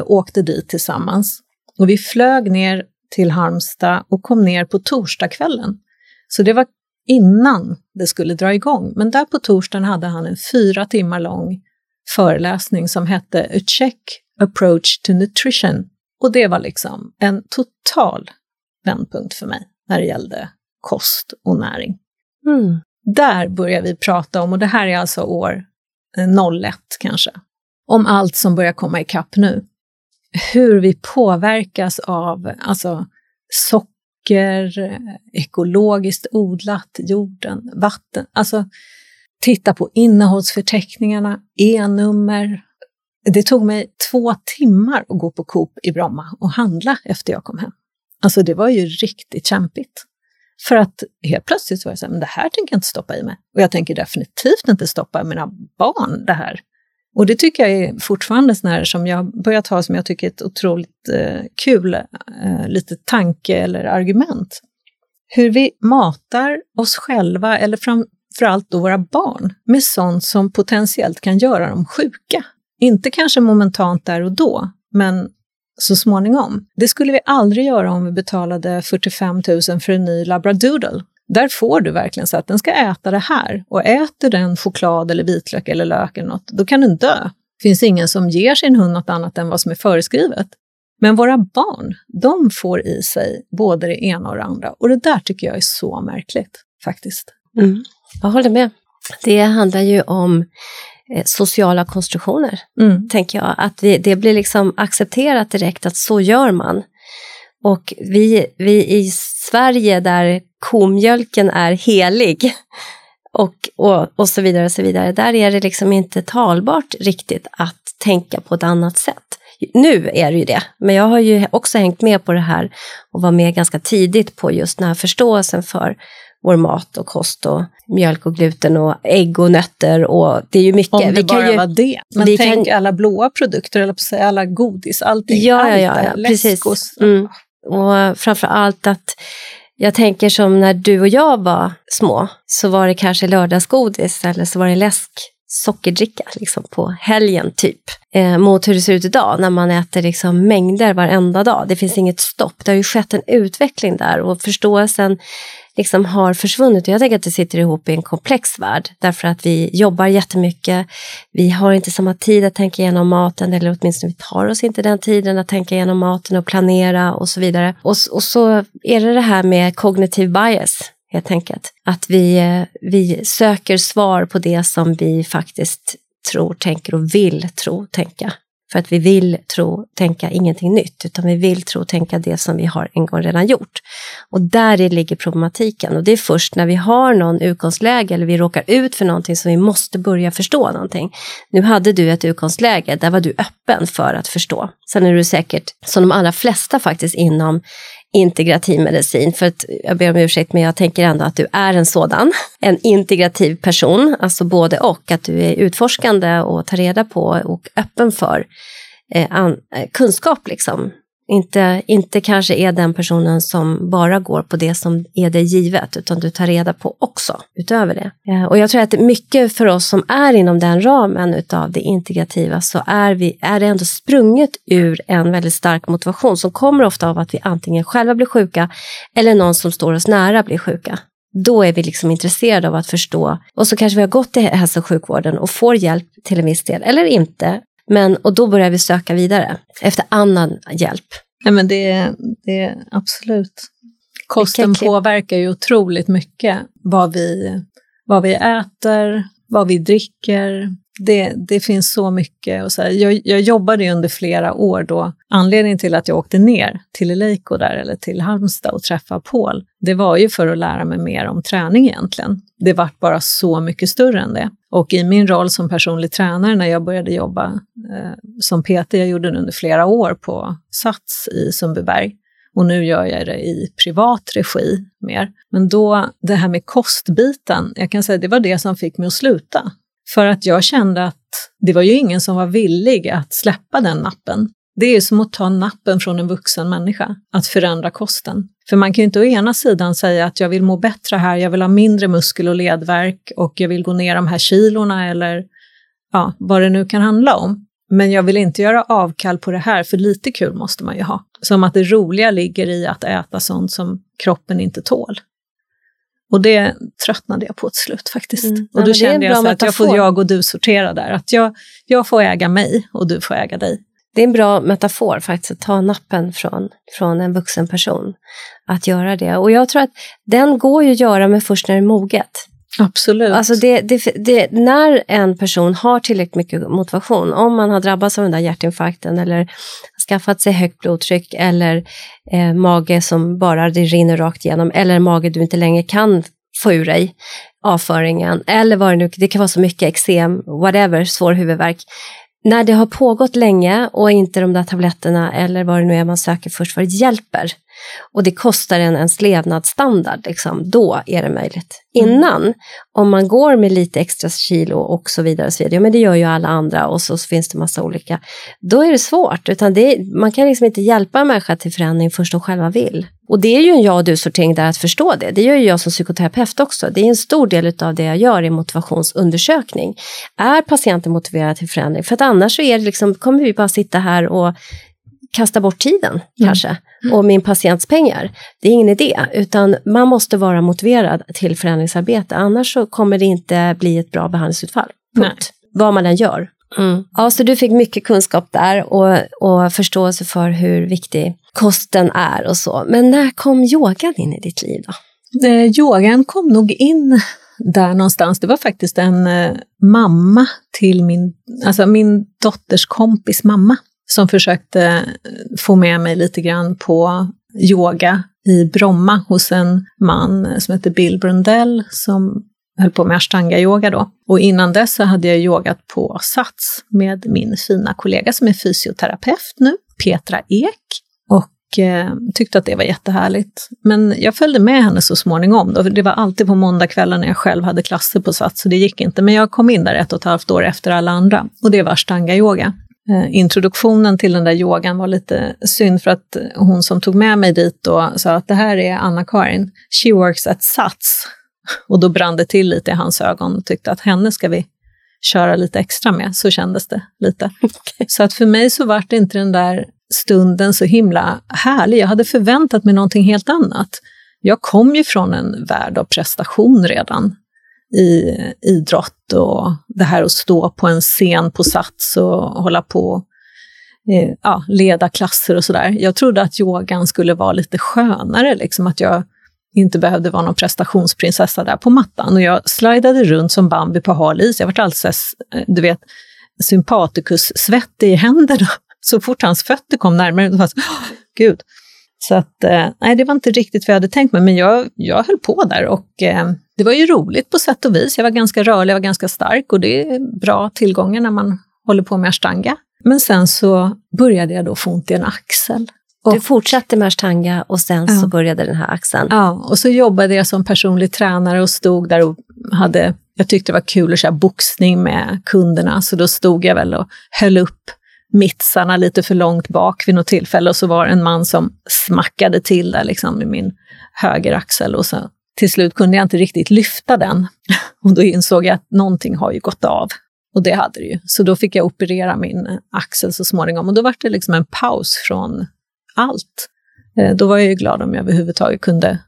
åkte dit tillsammans. Och vi flög ner till Halmstad och kom ner på torsdagskvällen. Så det var innan det skulle dra igång. Men där på torsdagen hade han en 4 timmar lång föreläsning som hette A Czech Approach to Nutrition. Och det var liksom en total vändpunkt för mig när det gällde kost och näring. Där börjar vi prata om, och det här är alltså år 01 kanske, om allt som börjar komma ikapp nu. Hur vi påverkas av alltså, socker, ekologiskt odlat, jorden, vatten. Alltså titta på innehållsförteckningarna, e-nummer. Det tog mig 2 timmar att gå på Coop i Bromma och handla efter jag kom hem. Alltså det var ju riktigt kämpigt. För att helt plötsligt så var jag så här, men det här tänker jag inte stoppa i mig. Och jag tänker definitivt inte stoppa mina barn det här. Och det tycker jag är fortfarande sån här som jag börjat ha, som jag tycker är ett otroligt kul lite tanke eller argument. Hur vi matar oss själva eller framförallt då våra barn med sånt som potentiellt kan göra dem sjuka. Inte kanske momentant där och då, men så småningom. Det skulle vi aldrig göra om vi betalade 45 000 för en ny labradoodle. Där får du verkligen så att den ska äta det här. Och äter den choklad eller vitlök eller lök eller något, då kan den dö. Det finns ingen som ger sin hund något annat än vad som är föreskrivet. Men våra barn, de får i sig både det ena och det andra. Och det där tycker jag är så märkligt faktiskt. Jag håller med. Det handlar ju om sociala konstruktioner, tänker jag. Att det blir liksom accepterat direkt att så gör man. Och vi i Sverige där komjölken är helig och så vidare och så vidare. Där är det liksom inte talbart riktigt att tänka på ett annat sätt. Nu är det ju det. Men jag har ju också hängt med på det här och var med ganska tidigt på just den här förståelsen för vår mat och kost och mjölk och gluten och ägg och nötter och det är ju mycket. Om det vi bara kan ju, var det. Men vi tänk kan, alla blåa produkter eller på sig alla godis, allting. Ja, precis. Och framförallt att jag tänker som när du och jag var små så var det kanske lördagsgodis eller så var det läsk, sockerdricka liksom på helgen typ. Mot hur det ser ut idag när man äter liksom mängder varenda dag. Det finns inget stopp. Det har ju skett en utveckling där och förståelsen liksom har försvunnit. Jag tänker att det sitter ihop i en komplex värld. Därför att vi jobbar jättemycket. Vi har inte samma tid att tänka igenom maten. Eller åtminstone vi tar oss inte den tiden att tänka igenom maten och planera och så vidare. Och så är det här med kognitiv bias helt enkelt. Att vi söker svar på det som vi faktiskt tror, tänker och vill tro, tänka. För att vi vill tro, tänka ingenting nytt. Utan vi vill tro, tänka det som vi har en gång redan gjort. Och där ligger problematiken. Och det är först när vi har någon utgångsläge. Eller vi råkar ut för någonting som vi måste börja förstå någonting. Nu hade du ett utgångsläge. Där var du öppen för att förstå. Sen är du säkert, som de allra flesta faktiskt inom integrativ medicin. För att, jag ber om ursäkt men jag tänker ändå att du är en sådan. En integrativ person. Alltså både och. Att du är utforskande och tar reda på och öppen för kunskap liksom. Inte kanske är den personen som bara går på det som är det givet. Utan du tar reda på också utöver det. Och jag tror att mycket för oss som är inom den ramen utav det integrativa så är det ändå sprunget ur en väldigt stark motivation. Som kommer ofta av att vi antingen själva blir sjuka eller någon som står oss nära blir sjuka. Då är vi liksom intresserade av att förstå. Och så kanske vi har gått till hälso- och sjukvården och får hjälp till en viss del eller inte. Och då börjar vi söka vidare efter annan hjälp. Nej, men det är absolut. Kosten påverkar ju otroligt mycket. Vad vi äter, vad vi dricker. Det finns så mycket. Och så här, jag jobbade under flera år då. Anledningen till att jag åkte ner till Eleiko där eller till Halmstad och träffa Paul. Det var ju för att lära mig mer om träning egentligen. Det var bara så mycket större än det. Och i min roll som personlig tränare när jag började jobba som PT, jag gjorde det under flera år på Sats i Sundbyberg. Och nu gör jag det i privat regi mer. Men då det här med kostbiten, jag kan säga det var det som fick mig att sluta. För att jag kände att det var ju ingen som var villig att släppa den nappen. Det är ju som att ta nappen från en vuxen människa, att förändra kosten. För man kan ju inte å ena sidan säga att jag vill må bättre här, jag vill ha mindre muskel- och ledvärk och jag vill gå ner de här kilorna eller ja, vad det nu kan handla om. Men jag vill inte göra avkall på det här, för lite kul måste man ju ha. Som att det roliga ligger i att äta sånt som kroppen inte tål. Och det tröttnade jag på ett slut faktiskt. Mm. Och då kände jag så att jag och du sortera där. Att jag får äga mig och du får äga dig. Det är en bra metafor faktiskt att ta nappen från en vuxen person. Att göra det. Och jag tror att den går ju att göra med först när det är moget. Absolut. Alltså det, när en person har tillräckligt mycket motivation, om man har drabbats av den där hjärtinfarkten eller skaffat sig högt blodtryck eller mage som bara det rinner rakt igenom eller mage du inte längre kan få ur dig, avföringen eller vad det nu, det kan vara så mycket eksem, whatever, svår huvudvärk. När det har pågått länge och inte de där tabletterna eller vad det nu är man söker först för hjälper. Och det kostar en ens levnadsstandard liksom, då är det möjligt. Innan, om man går med lite extra kilo och så vidare, ja, men det gör ju alla andra och så finns det massa olika. Då är det svårt, utan man kan liksom inte hjälpa en människa till förändring först de själva vill. Och det är ju en jag och du sortering där att förstå det. Det gör ju jag som psykoterapeut också. Det är en stor del av det jag gör i motivationsundersökning. Är patienten motiverad till förändring? För att annars så är det liksom, kommer vi bara sitta här och kasta bort tiden kanske och min patients pengar. Det är ingen idé, utan man måste vara motiverad till förändringsarbete, annars så kommer det inte bli ett bra behandlingsutfall. Punkt. Vad man än gör. Mm. Ja, så du fick mycket kunskap där och förståelse för hur viktig kosten är och så. Men när kom yogan in i ditt liv då? Yogan kom nog in där någonstans. Det var faktiskt en mamma till min dotters kompis mamma. Som försökte få med mig lite grann på yoga i Bromma hos en man som heter Bill Brundell som höll på med ashtanga-yoga då. Och innan dess så hade jag yogat på Sats med min fina kollega som är fysioterapeut nu, Petra Ek. Och tyckte att det var jättehärligt. Men jag följde med henne så småningom då. Det var alltid på måndagskvällen när jag själv hade klasser på Sats så det gick inte. Men jag kom in där 1,5 år efter alla andra och det var ashtanga-yoga. Introduktionen till den där yogan var lite synd för att hon som tog med mig dit då sa att det här är Anna Karin, she works at Sats. Och då brann det till lite i hans ögon och tyckte att henne ska vi köra lite extra med, så kändes det lite. Okay. Så att för mig så var det inte den där stunden så himla härlig, jag hade förväntat mig någonting helt annat. Jag kom ju från en värld av prestation redan. I idrott och det här att stå på en scen på Sats och hålla på leda klasser och sådär. Jag trodde att yogan skulle vara lite skönare, liksom att jag inte behövde vara någon prestationsprinsessa där på mattan. Och jag slidade runt som Bambi på hal is. Jag var alldeles, du vet, sympatikus-svett i händerna. Så fort hans fötter kom närmare, så fast, gud. Så att, nej det var inte riktigt vad jag hade tänkt mig, men jag höll på där och det var ju roligt på sätt och vis. Jag var ganska rörlig, jag var ganska stark och det är bra tillgångar när man håller på med ashtanga. Men sen så började jag då få ont i en axel. Och, du fortsatte med ashtanga och sen så började den här axeln. Ja, och så jobbade jag som personlig tränare och stod där och hade, jag tyckte det var kul att köra boxning med kunderna. Så då stod jag väl och höll upp mittsarna lite för långt bak vid något tillfälle och så var det en man som smackade till där liksom i min höger axel och så till slut kunde jag inte riktigt lyfta den och då insåg jag att någonting har ju gått av och det hade det ju, så då fick jag operera min axel så småningom och då var det liksom en paus från allt. Då var jag ju glad om jag överhuvudtaget kunde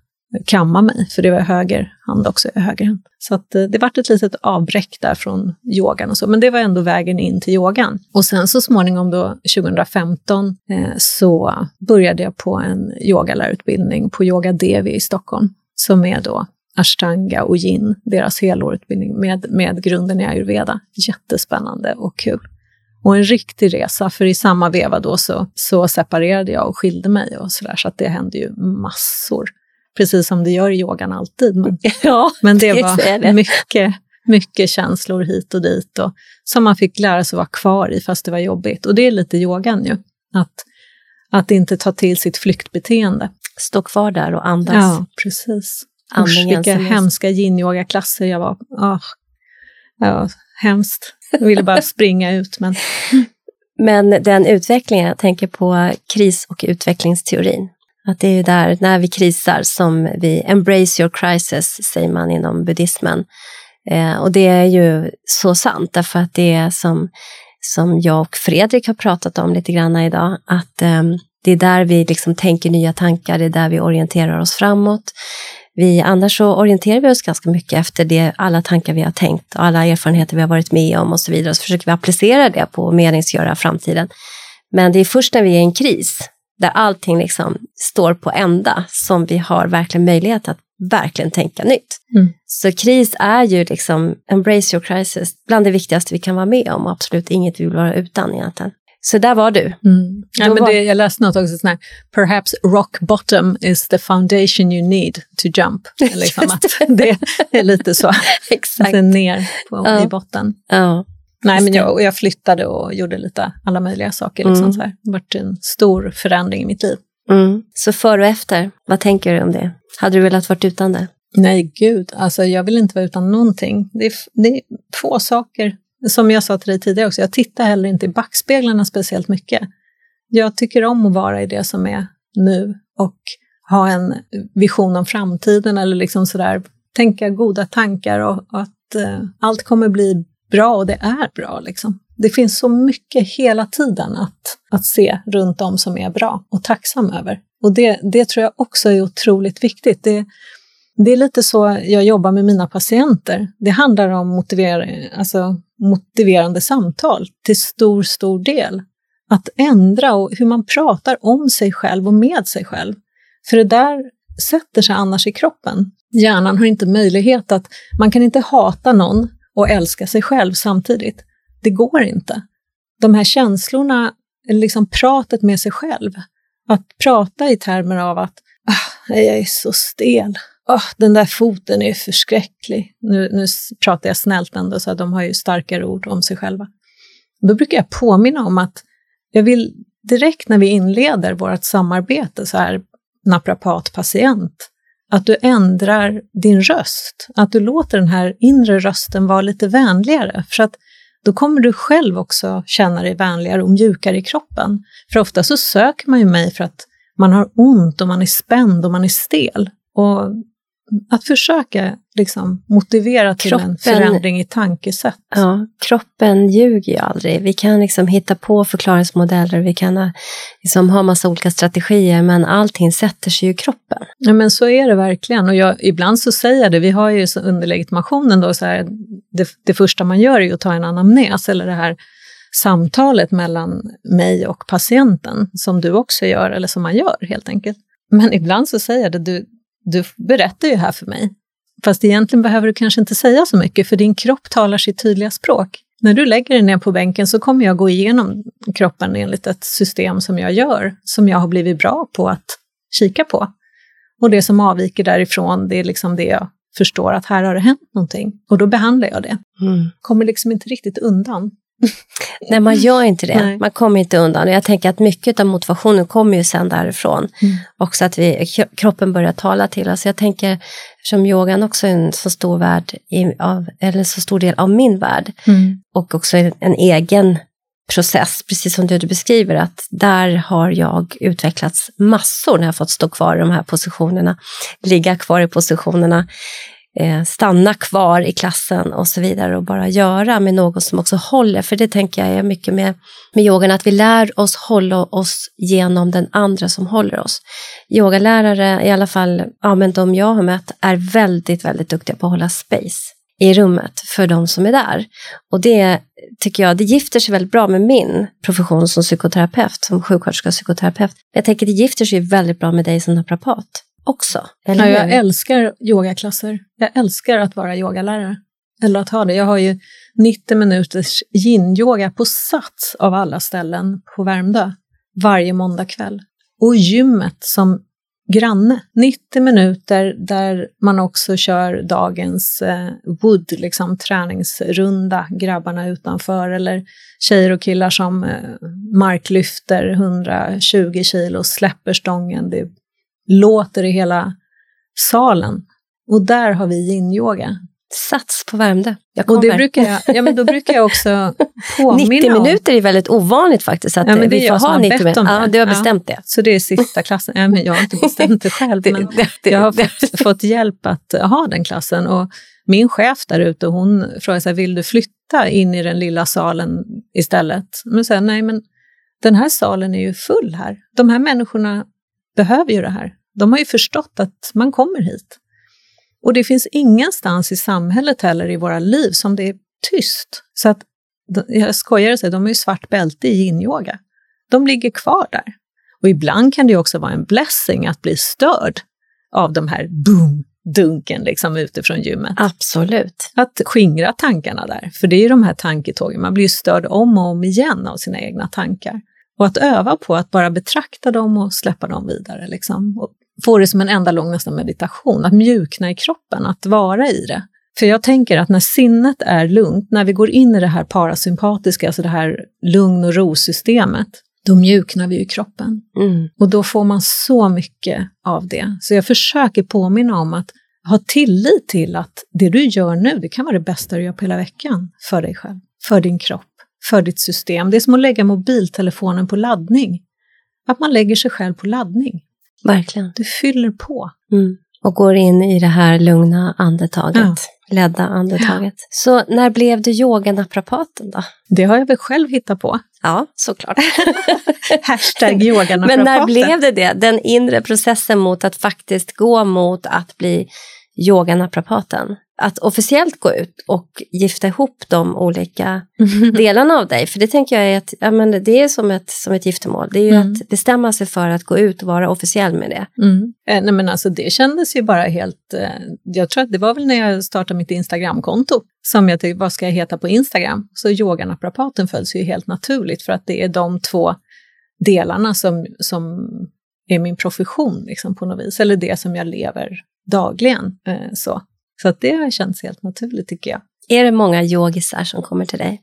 kamma mig, för det var höger hand också, jag är högerhand. Så att det var ett litet avbräck där från yogan och så, men det var ändå vägen in till yogan. Och sen så småningom då 2015 så började jag på en yogalärarutbildning på Yoga Devi i Stockholm som är då ashtanga och yin, deras helårutbildning med grunden i ayurveda. Jättespännande och kul. Och en riktig resa, för i samma veva då så separerade jag och skilde mig och sådär, så att det hände ju massor. Precis som det gör i yogan alltid. Men det var mycket, mycket känslor hit och dit och som man fick lära sig vara kvar i fast det var jobbigt. Och det är lite yogan ju, att inte ta till sitt flyktbeteende. Stå kvar där och andas. Ja, precis. Usch, vilka hemska yin-yoga-klasser jag var. Ja, hemskt. Jag ville bara springa ut. Men den utvecklingen, jag tänker på kris- och utvecklingsteorin. Att det är ju där, när vi krisar, som vi embrace your crisis, säger man inom buddhismen. Och det är ju så sant, därför att det är som jag och Fredrik har pratat om lite grann idag, att det är där vi liksom tänker nya tankar, det är där vi orienterar oss framåt. Annars så orienterar vi oss ganska mycket efter det, alla tankar vi har tänkt och alla erfarenheter vi har varit med om och så vidare. Så försöker vi applicera det på meningsgöra framtiden. Men det är först när vi är i en kris, där allting liksom står på ända, som vi har verkligen möjlighet att verkligen tänka nytt. Mm. Så kris är ju liksom embrace your crisis, bland det viktigaste vi kan vara med om. Absolut inget vi vill vara utan egentligen. Så där var du. Mm. Ja, men det, jag läste något också sådär, perhaps rock bottom is the foundation you need to jump. Liksom det är lite så. Exakt. Alltså ner i botten. Ja. Nej, men jag flyttade och gjorde lite alla möjliga saker. Liksom, så här. Det var en stor förändring i mitt liv. Mm. Så före och efter, vad tänker du om det? Hade du velat varit utan det? Nej, gud. Alltså, jag vill inte vara utan någonting. Det är få saker. Som jag sa till dig tidigare också, jag tittar heller inte i backspeglarna speciellt mycket. Jag tycker om att vara i det som är nu och ha en vision om framtiden eller liksom sådär. Tänka goda tankar och att allt kommer bli bra och det är bra liksom. Det finns så mycket hela tiden att se runt om som är bra och tacksam över. Och det tror jag också är otroligt viktigt. Det är lite så jag jobbar med mina patienter. Det handlar om motiverande samtal till stor del. Att ändra och hur man pratar om sig själv och med sig själv. För det där sätter sig annars i kroppen. Hjärnan har inte möjlighet att... Man kan inte hata någon och älska sig själv samtidigt. Det går inte. De här känslorna, liksom pratet med sig själv. Att prata i termer av att... jag är så stel. Den där foten är förskräcklig. Nu pratar jag snällt ändå så att de har ju starkare ord om sig själva. Då brukar jag påminna om att jag vill direkt när vi inleder vårt samarbete så här naprapat-patient att du ändrar din röst. Att du låter den här inre rösten vara lite vänligare. För att då kommer du själv också känna dig vänligare och mjukare i kroppen. För ofta så söker man ju mig för att man har ont och man är spänd och man är stel. Och att försöka liksom motivera till en förändring i tankesätt. Ja, kroppen ljuger ju aldrig. Vi kan liksom hitta på förklaringsmodeller. Vi kan liksom ha massa olika strategier. Men allting sätter sig ju i kroppen. Ja, men så är det verkligen. Och ibland så säger jag det. Vi har ju under legitimationen då så här. Det första man gör är ju att ta en anamnes. Eller det här samtalet mellan mig och patienten. Som du också gör. Eller som man gör helt enkelt. Men ibland så säger jag det. Du berättar ju här för mig. Fast egentligen behöver du kanske inte säga så mycket. För din kropp talar sitt tydliga språk. När du lägger dig ner på bänken så kommer jag gå igenom kroppen enligt ett system som jag gör. Som jag har blivit bra på att kika på. Och det som avviker därifrån, det är liksom det jag förstår. Att här har det hänt någonting. Och då behandlar jag det. Kommer liksom inte riktigt undan. Nej, man gör inte det. Nej. Man kommer inte undan. Jag tänker att mycket av motivationen kommer ju sen därifrån. Också att kroppen börjar tala till oss. Jag tänker, som yogan också är en så stor värld eller så stor del av min värld. Och också en egen process, precis som du beskriver, att där har jag utvecklats massor när jag fått stå kvar i de här positionerna, ligga kvar i positionerna, stanna kvar i klassen och så vidare och bara göra med något som också håller. För det tänker jag är mycket med yogan, att vi lär oss hålla oss genom den andra som håller oss. Yogalärare, i alla fall men de jag har mött, är väldigt, väldigt duktiga på att hålla space i rummet för de som är där. Och det tycker jag, det gifter sig väldigt bra med min profession som psykoterapeut, som sjuksköterska och psykoterapeut. Jag tänker det gifter sig väldigt bra med dig som naprapat. Också. Eller ja, jag älskar yogaklasser. Jag älskar att vara yogalärare. Eller att ha det. Jag har ju 90 minuters yin-yoga på Sats av alla ställen på Värmdö. Varje måndag kväll. Och gymmet som granne. 90 minuter där man också kör dagens wood, liksom träningsrunda, grabbarna utanför eller tjejer och killar som marklyfter 120 kilo, släpper stången, det låter i hela salen. Och där har vi yin-yoga. Sats på Värmdö. Och det brukar jag, ja, men då brukar jag också påminna 90 minuter om. Är väldigt ovanligt faktiskt. Att ja, men vi får ha 90 minuter. Ja, du har bestämt det. Så det är sista klassen. Ja, men jag har inte bestämt det själv. Men jag har fått hjälp att ha den klassen. Och min chef där ute, hon frågade sig, vill du flytta in i den lilla salen istället? Men säger nej, men den här salen är ju full här. De här människorna behöver ju det här. De har ju förstått att man kommer hit. Och det finns ingenstans i samhället heller i våra liv som det är tyst. Så att, jag skojar och säger, de är ju svart bälte i yin-yoga. De ligger kvar där. Och ibland kan det ju också vara en blessing att bli störd av de här boom-dunken liksom utifrån gymmet. Absolut. Att skingra tankarna där. För det är ju de här tanketågen. Man blir ju störd om och om igen av sina egna tankar. Och att öva på att bara betrakta dem och släppa dem vidare liksom. Och får det som en enda lång nästan meditation. Att mjukna i kroppen, att vara i det. För jag tänker att när sinnet är lugnt, när vi går in i det här parasympatiska, alltså det här lugn- och ro-systemet, då mjuknar vi ju kroppen. Mm. Och då får man så mycket av det. Så jag försöker påminna om att ha tillit till att det du gör nu, det kan vara det bästa du gör på hela veckan. För dig själv, för din kropp, för ditt system. Det är som att lägga mobiltelefonen på laddning. Att man lägger sig själv på laddning. Verkligen. Du fyller på. Mm. Och går in i det här lugna andetaget. Ja. Ledda andetaget. Ja. Så när blev du yoganaprapaten då? Det har jag väl själv hittat på. Ja, såklart. Hashtag yoganaprapaten. Men när blev det? Den inre processen mot att faktiskt gå mot att bli yoganaprapaten. Att officiellt gå ut och gifta ihop de olika delarna av dig. För det tänker jag är att ja, men det är som ett giftermål. Det är ju att bestämma sig för att gå ut och vara officiell med det. Mm. Nej men alltså det kändes ju bara helt... jag tror att det var väl när jag startade mitt Instagramkonto. Som jag tänkte, vad ska jag heta på Instagram? Så yoganaprapaten följs ju helt naturligt. För att det är de två delarna som är min profession liksom, på något vis. Eller det som jag lever dagligen så. Så att det har känts helt naturligt tycker jag. Är det många yogisar som kommer till dig?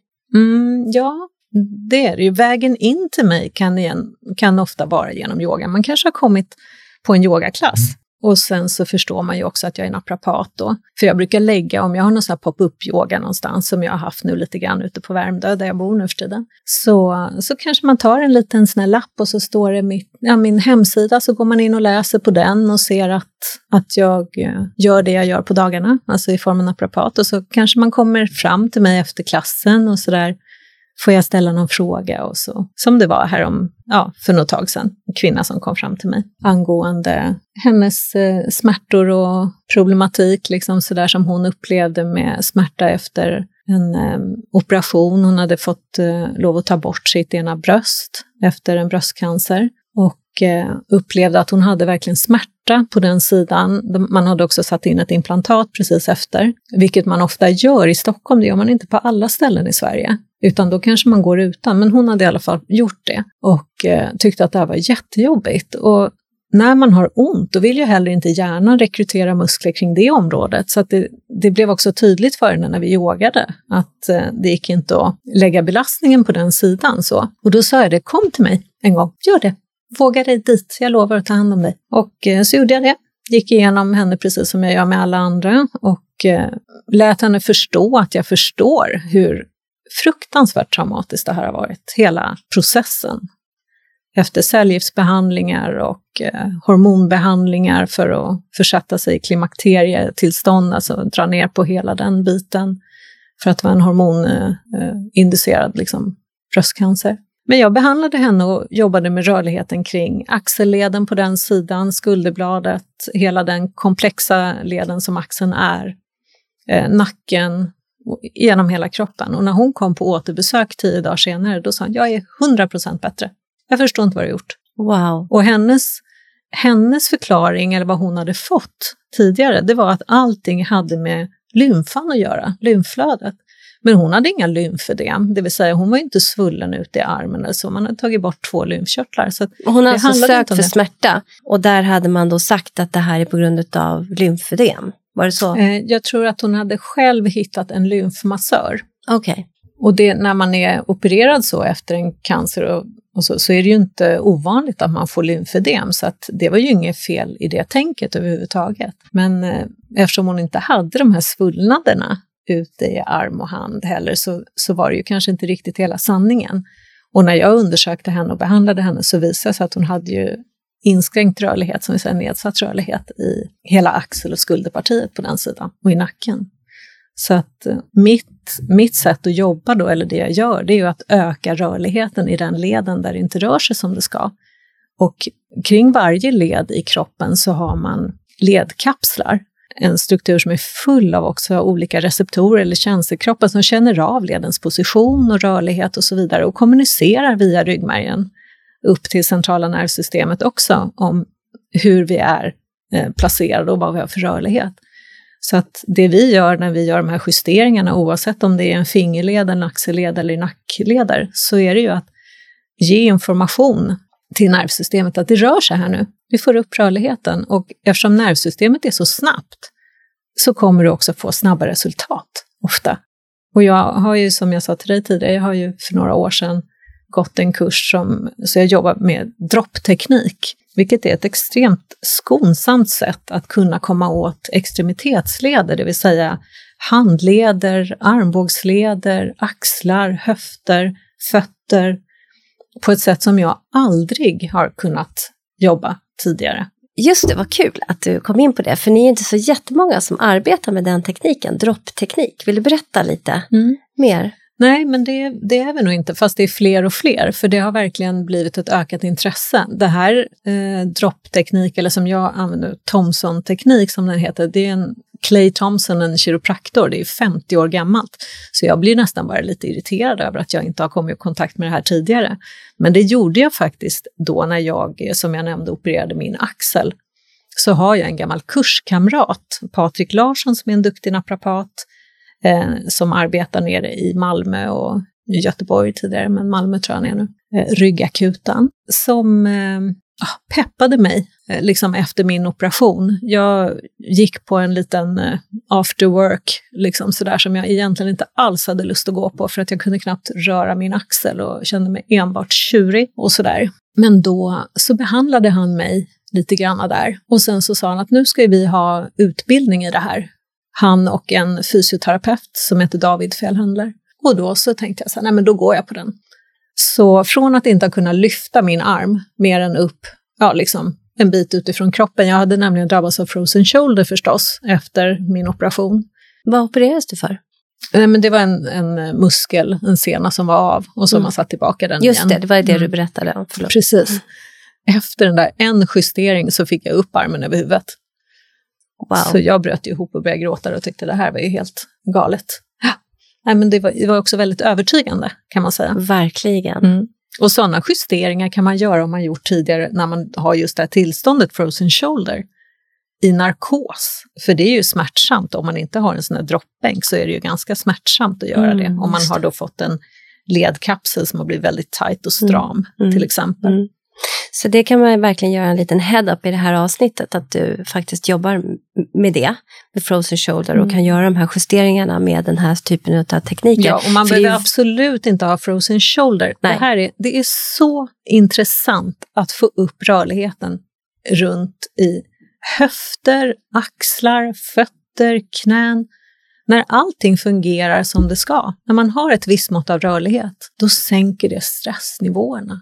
Ja, det är det ju. Vägen in till mig kan ofta vara genom yoga. Man kanske har kommit på en yogaklass. Och sen så förstår man ju också att jag är naprapat då. För jag brukar lägga, om jag har någon sån här pop-up-yoga någonstans som jag har haft nu lite grann ute på Värmdö där jag bor nu för tiden. Så kanske man tar en liten sån här lapp och så står det min hemsida, så går man in och läser på den och ser att jag gör det jag gör på dagarna. Alltså i form av naprapat. Och så kanske man kommer fram till mig efter klassen och sådär. Får jag ställa någon fråga och så. Som det var här för något tag sedan. En kvinna som kom fram till mig. Angående hennes smärtor och problematik. Liksom sådär som hon upplevde med smärta efter en operation. Hon hade fått lov att ta bort sitt ena bröst. Efter en bröstcancer. Och upplevde att hon hade verkligen smärta på den sidan. Man hade också satt in ett implantat precis efter. Vilket man ofta gör i Stockholm. Det gör man inte på alla ställen i Sverige. Utan då kanske man går utan. Men hon hade i alla fall gjort det. Och tyckte att det här var jättejobbigt. Och när man har ont. Då vill ju heller inte hjärnan rekrytera muskler kring det området. Så att det blev också tydligt för henne när vi yogade. Att det gick inte att lägga belastningen på den sidan. Så. Och då sa jag det. Kom till mig en gång. Gör det. Våga dig dit. Jag lovar att ta hand om dig. Och så gjorde jag det. Gick igenom henne precis som jag gör med alla andra. Och lät henne förstå att jag förstår hur fruktansvärt traumatiskt det här har varit. Hela processen. Efter cellgiftsbehandlingar och hormonbehandlingar för att försätta sig i klimakterietillstånd. Alltså dra ner på hela den biten. För att det var en hormoninducerad liksom, bröstcancer. Men jag behandlade henne och jobbade med rörligheten kring axelleden på den sidan. Skulderbladet. Hela den komplexa leden som axeln är. Nacken. Genom hela kroppen. Och när hon kom på återbesök 10 dagar senare. Då sa hon, jag är 100% bättre. Jag förstår inte vad du gjort. Wow. Och hennes förklaring. Eller vad hon hade fått tidigare. Det var att allting hade med lymfan att göra. Lymflödet. Men hon hade inga lymfödem, det vill säga hon var inte svullen ut i armen eller så. Man hade tagit bort 2 lymfkörtlar. Så hon har alltså sökt för smärta och där hade man då sagt att det här är på grund av lymfödem. Var det så? Jag tror att hon hade själv hittat en lymfmassör. Okej. Okay. Och det, när man är opererad så efter en cancer och så är det ju inte ovanligt att man får lymfödem. Så att det var ju inget fel i det tänket överhuvudtaget. Men eftersom hon inte hade de här svullnaderna ute i arm och hand heller så var det ju kanske inte riktigt hela sanningen. Och när jag undersökte henne och behandlade henne så visade det sig att hon hade ju inskränkt rörlighet, som vi säger nedsatt rörlighet i hela axel- och skulderpartiet på den sidan och i nacken. Så att mitt sätt att jobba då, eller det jag gör, det är ju att öka rörligheten i den leden där det inte rör sig som det ska. Och kring varje led i kroppen så har man ledkapslar. En struktur som är full av också olika receptorer eller känselkroppar som känner av ledens position och rörlighet och så vidare. Och kommunicerar via ryggmärgen upp till centrala nervsystemet också om hur vi är placerade och vad vi har för rörlighet. Så att det vi gör när vi gör de här justeringarna, oavsett om det är en fingerled, en axelled eller en nackleder, så är det ju att ge information till nervsystemet att det rör sig här nu. Vi får upp rörligheten och eftersom nervsystemet är så snabbt så kommer du också få snabba resultat ofta. Och jag har ju, som jag sa till dig tidigare, jag har ju för några år sedan gått en kurs så jag jobbar med droppteknik. Vilket är ett extremt skonsamt sätt att kunna komma åt extremitetsleder, det vill säga handleder, armbågsleder, axlar, höfter, fötter på ett sätt som jag aldrig har kunnat jobba tidigare. Just det, vad kul att du kom in på det, för ni är inte så jättemånga som arbetar med den tekniken, droppteknik. Vill du berätta lite mer? Nej, men det är vi nog inte, fast det är fler och fler, för det har verkligen blivit ett ökat intresse. Det här droppteknik, eller som jag använder, Thompson-teknik som den heter, det är en Clay Thompson, en kiropraktor, det är 50 år gammalt. Så jag blir nästan bara lite irriterad över att jag inte har kommit i kontakt med det här tidigare. Men det gjorde jag faktiskt då när jag, som jag nämnde, opererade min axel. Så har jag en gammal kurskamrat, Patrik Larsson, som är en duktig naprapat, som arbetar nere i Malmö och Göteborg tidigare, men Malmö tror jag han är nu, ryggakutan, som peppade mig liksom efter min operation. Jag gick på en liten after work liksom sådär, som jag egentligen inte alls hade lust att gå på, för att jag kunde knappt röra min axel och kände mig enbart tjurig och sådär. Men då så behandlade han mig lite grann där och sen så sa han att nu ska vi ha utbildning i det här. Han och en fysioterapeut som heter David Fjällhändler. Och då så tänkte jag så här, nej men då går jag på den. Så från att inte kunna lyfta min arm mer än upp, ja liksom en bit utifrån kroppen. Jag hade nämligen drabbats av frozen shoulder förstås efter min operation. Vad opererades du för? Nej men det var en muskel, en sena som var av och som man satt tillbaka den. Just igen. Just det, det var det du berättade om. Förlåt. Precis. Mm. Efter den där en justering så fick jag upp armen över huvudet. Wow. Så jag bröt ihop och började gråta och tyckte det här var ju helt galet. Ja. Nej, men det var också väldigt övertygande kan man säga. Verkligen. Mm. Och sådana justeringar kan man göra om man gjort tidigare när man har just det här tillståndet frozen shoulder i narkos. För det är ju smärtsamt om man inte har en sån här droppbänk, så är det ju ganska smärtsamt att göra det. Om man har då fått en ledkapsel som har blivit väldigt tajt och stram till exempel. Mm. Så det kan man verkligen göra en liten head-up i det här avsnittet, att du faktiskt jobbar med det, med frozen shoulder och kan göra de här justeringarna med den här typen av tekniker. Ja, och man behöver absolut inte ha frozen shoulder. Det är så intressant att få upp rörligheten runt i höfter, axlar, fötter, knän. När allting fungerar som det ska, när man har ett visst mått av rörlighet, då sänker det stressnivåerna.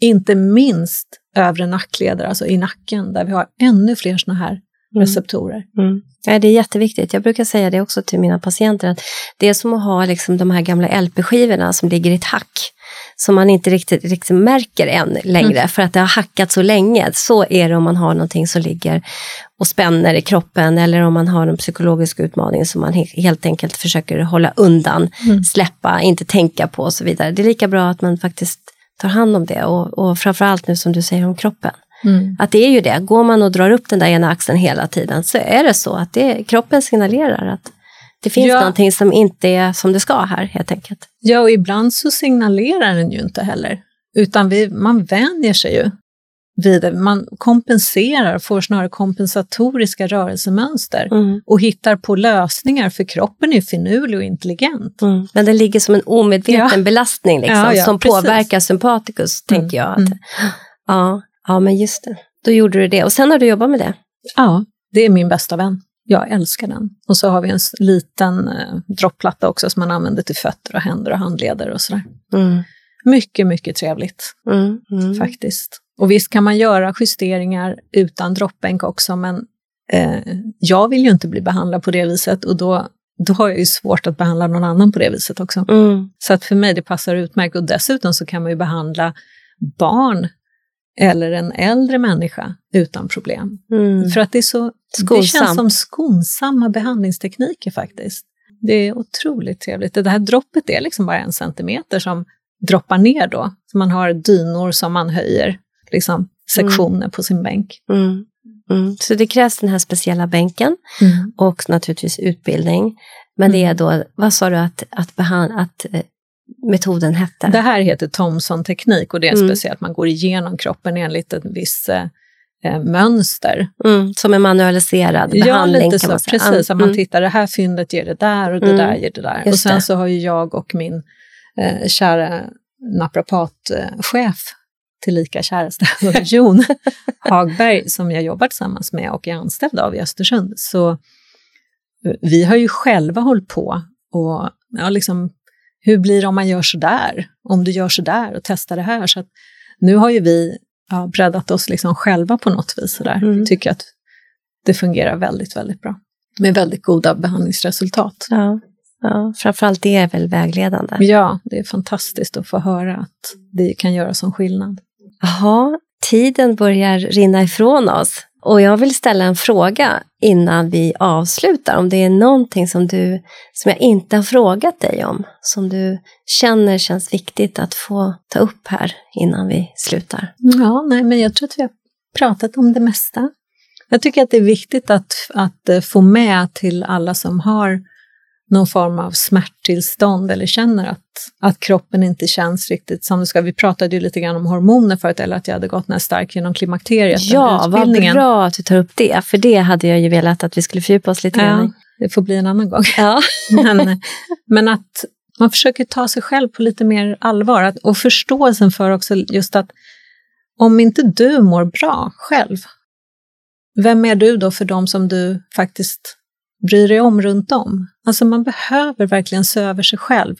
Inte minst övre nackleder, alltså i nacken, där vi har ännu fler såna här receptorer. Mm. Ja, det är jätteviktigt. Jag brukar säga det också till mina patienter, att det är som att ha liksom de här gamla LP-skivorna som ligger i ett hack, som man inte riktigt märker än längre, för att det har hackat så länge. Så är det om man har någonting som ligger och spänner i kroppen, eller om man har en psykologisk utmaning som man helt enkelt försöker hålla undan, släppa, inte tänka på och så vidare. Det är lika bra att man faktiskt tar hand om det, och framförallt nu som du säger om kroppen. Att det är ju det, går man och drar upp den där ena axeln hela tiden, så är det så att kroppen signalerar att Det finns någonting som inte är som det ska här helt enkelt. Ja, och ibland så signalerar den ju inte heller. Utan man vänjer sig ju vid det. Man kompenserar, får snarare kompensatoriska rörelsemönster. Mm. Och hittar på lösningar, för kroppen är ju finurlig och intelligent. Mm. Men det ligger som en omedveten belastning liksom, som påverkar sympatikus, tänker jag. Att, ja, men just det. Då gjorde du det. Och sen har du jobbat med det. Ja, det är min bästa vän. Jag älskar den. Och så har vi en liten droppplatta också som man använder till fötter och händer och handleder och sådär. Mm. Mycket, mycket trevligt faktiskt. Och visst kan man göra justeringar utan droppbänk också, men jag vill ju inte bli behandlad på det viset, och då har jag ju svårt att behandla någon annan på det viset också. Mm. Så att för mig det passar utmärkt, och dessutom så kan man ju behandla barn eller en äldre människa utan problem. Mm. För att det är så skonsamt. Det känns som skonsamma behandlingstekniker faktiskt. Det är otroligt trevligt. Det här droppet är liksom bara 1 centimeter som droppar ner då. Så man har dynor som man höjer liksom sektioner på sin bänk. Mm. Mm. Så det krävs den här speciella bänken och naturligtvis utbildning. Men det är då, vad sa du att metoden hette? Det här heter Thompson-teknik, och det är speciellt. Man går igenom kroppen enligt ett visst mönster. Mm. Som en manualiserad behandling lite kan man säga. Precis, att man tittar, det här fyndet ger det där och det där ger det där. Just och sen det. Så har ju jag och min kära naprapatchef, tillika käraste, Jon Hagberg, som jag jobbar tillsammans med och är anställd av i Östersund. Så vi har ju själva hållit på och liksom, hur blir det om man gör så där? Om du gör så där och testar det här. Så att nu har ju vi breddat oss liksom själva på något vis. Där. Tycker att det fungerar väldigt, väldigt bra. Med väldigt goda behandlingsresultat. Ja, framförallt det är väl vägledande. Ja, det är fantastiskt att få höra att det kan göra som skillnad. Jaha, tiden börjar rinna ifrån oss. Och jag vill ställa en fråga innan vi avslutar. Om det är någonting som jag inte har frågat dig om. Som du känner känns viktigt att få ta upp här innan vi slutar. Ja, nej, men jag tror att vi har pratat om det mesta. Jag tycker att det är viktigt att få med till alla som har någon form av smärttillstånd eller känner att kroppen inte känns riktigt som det ska. Vi pratade ju lite grann om hormoner förut, eller att jag hade gått starkt genom klimakteriet. Ja, vad bra att du tar upp det, för det hade jag ju velat att vi skulle fördjupa oss lite grann. Det får bli en annan gång. Ja. men att man försöker ta sig själv på lite mer allvar, och förståelsen för också just att om inte du mår bra själv, vem är du då för dem som du faktiskt bryr dig om runt om? Alltså man behöver verkligen se över sig själv.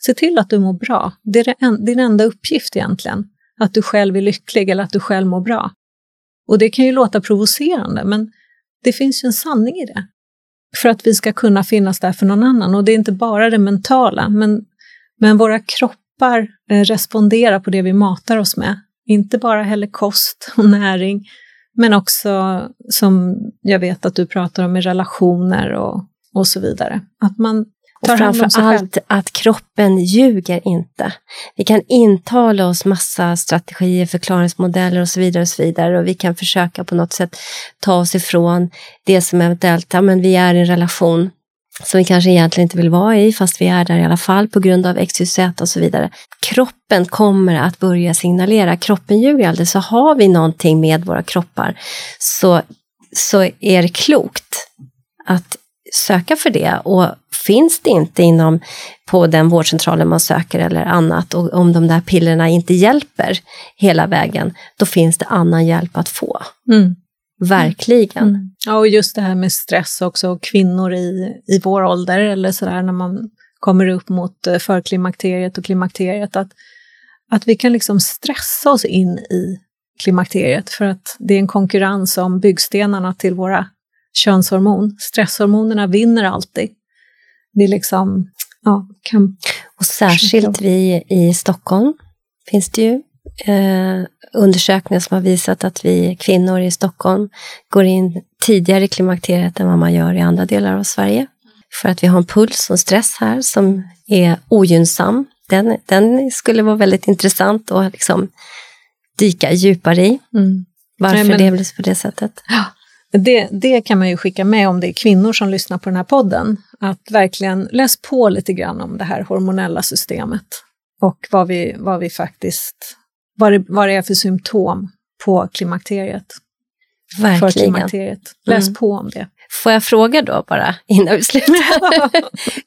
Se till att du mår bra. Det är din enda uppgift egentligen. Att du själv är lycklig eller att du själv mår bra. Och det kan ju låta provocerande, men det finns ju en sanning i det. För att vi ska kunna finnas där för någon annan. Och det är inte bara det mentala. Men våra kroppar responderar på det vi matar oss med. Inte bara heller kost och näring. Men också, som jag vet att du pratar om, i relationer och så vidare. Att man tar och framförallt att kroppen ljuger inte. Vi kan intala oss massa strategier, förklaringsmodeller och så vidare och så vidare. Och vi kan försöka på något sätt ta oss ifrån det som eventuellt, men vi är i en relation som vi kanske egentligen inte vill vara i, fast vi är där i alla fall på grund av XYZ och så vidare. Kroppen kommer att börja signalera. Kroppen ljuger aldrig, så har vi någonting med våra kroppar så är det klokt att söka för det. Och finns det inte på den vårdcentralen man söker eller annat, och om de där pillerna inte hjälper hela vägen, då finns det annan hjälp att få. Verkligen. Ja, och just det här med stress också, och kvinnor i vår ålder eller sådär, när man kommer upp mot förklimakteriet och klimakteriet, att vi kan liksom stressa oss in i klimakteriet, för att det är en konkurrens om byggstenarna till våra könshormon. Stresshormonerna vinner alltid. Det är liksom och särskilt vi i Stockholm finns det ju undersökningar som har visat att vi kvinnor i Stockholm går in tidigare i klimakteriet än vad man gör i andra delar av Sverige. För att vi har en puls och stress här som är ogynnsam. Den skulle vara väldigt intressant att liksom dyka djupare i. Varför det blir på det sättet. Det kan man ju skicka med om det är kvinnor som lyssnar på den här podden. Att verkligen läs på lite grann om det här hormonella systemet. Och vad det är för symptom på klimakteriet. Verkligen. För klimakteriet. Läs på om det. Får jag fråga då bara innan vi slutar?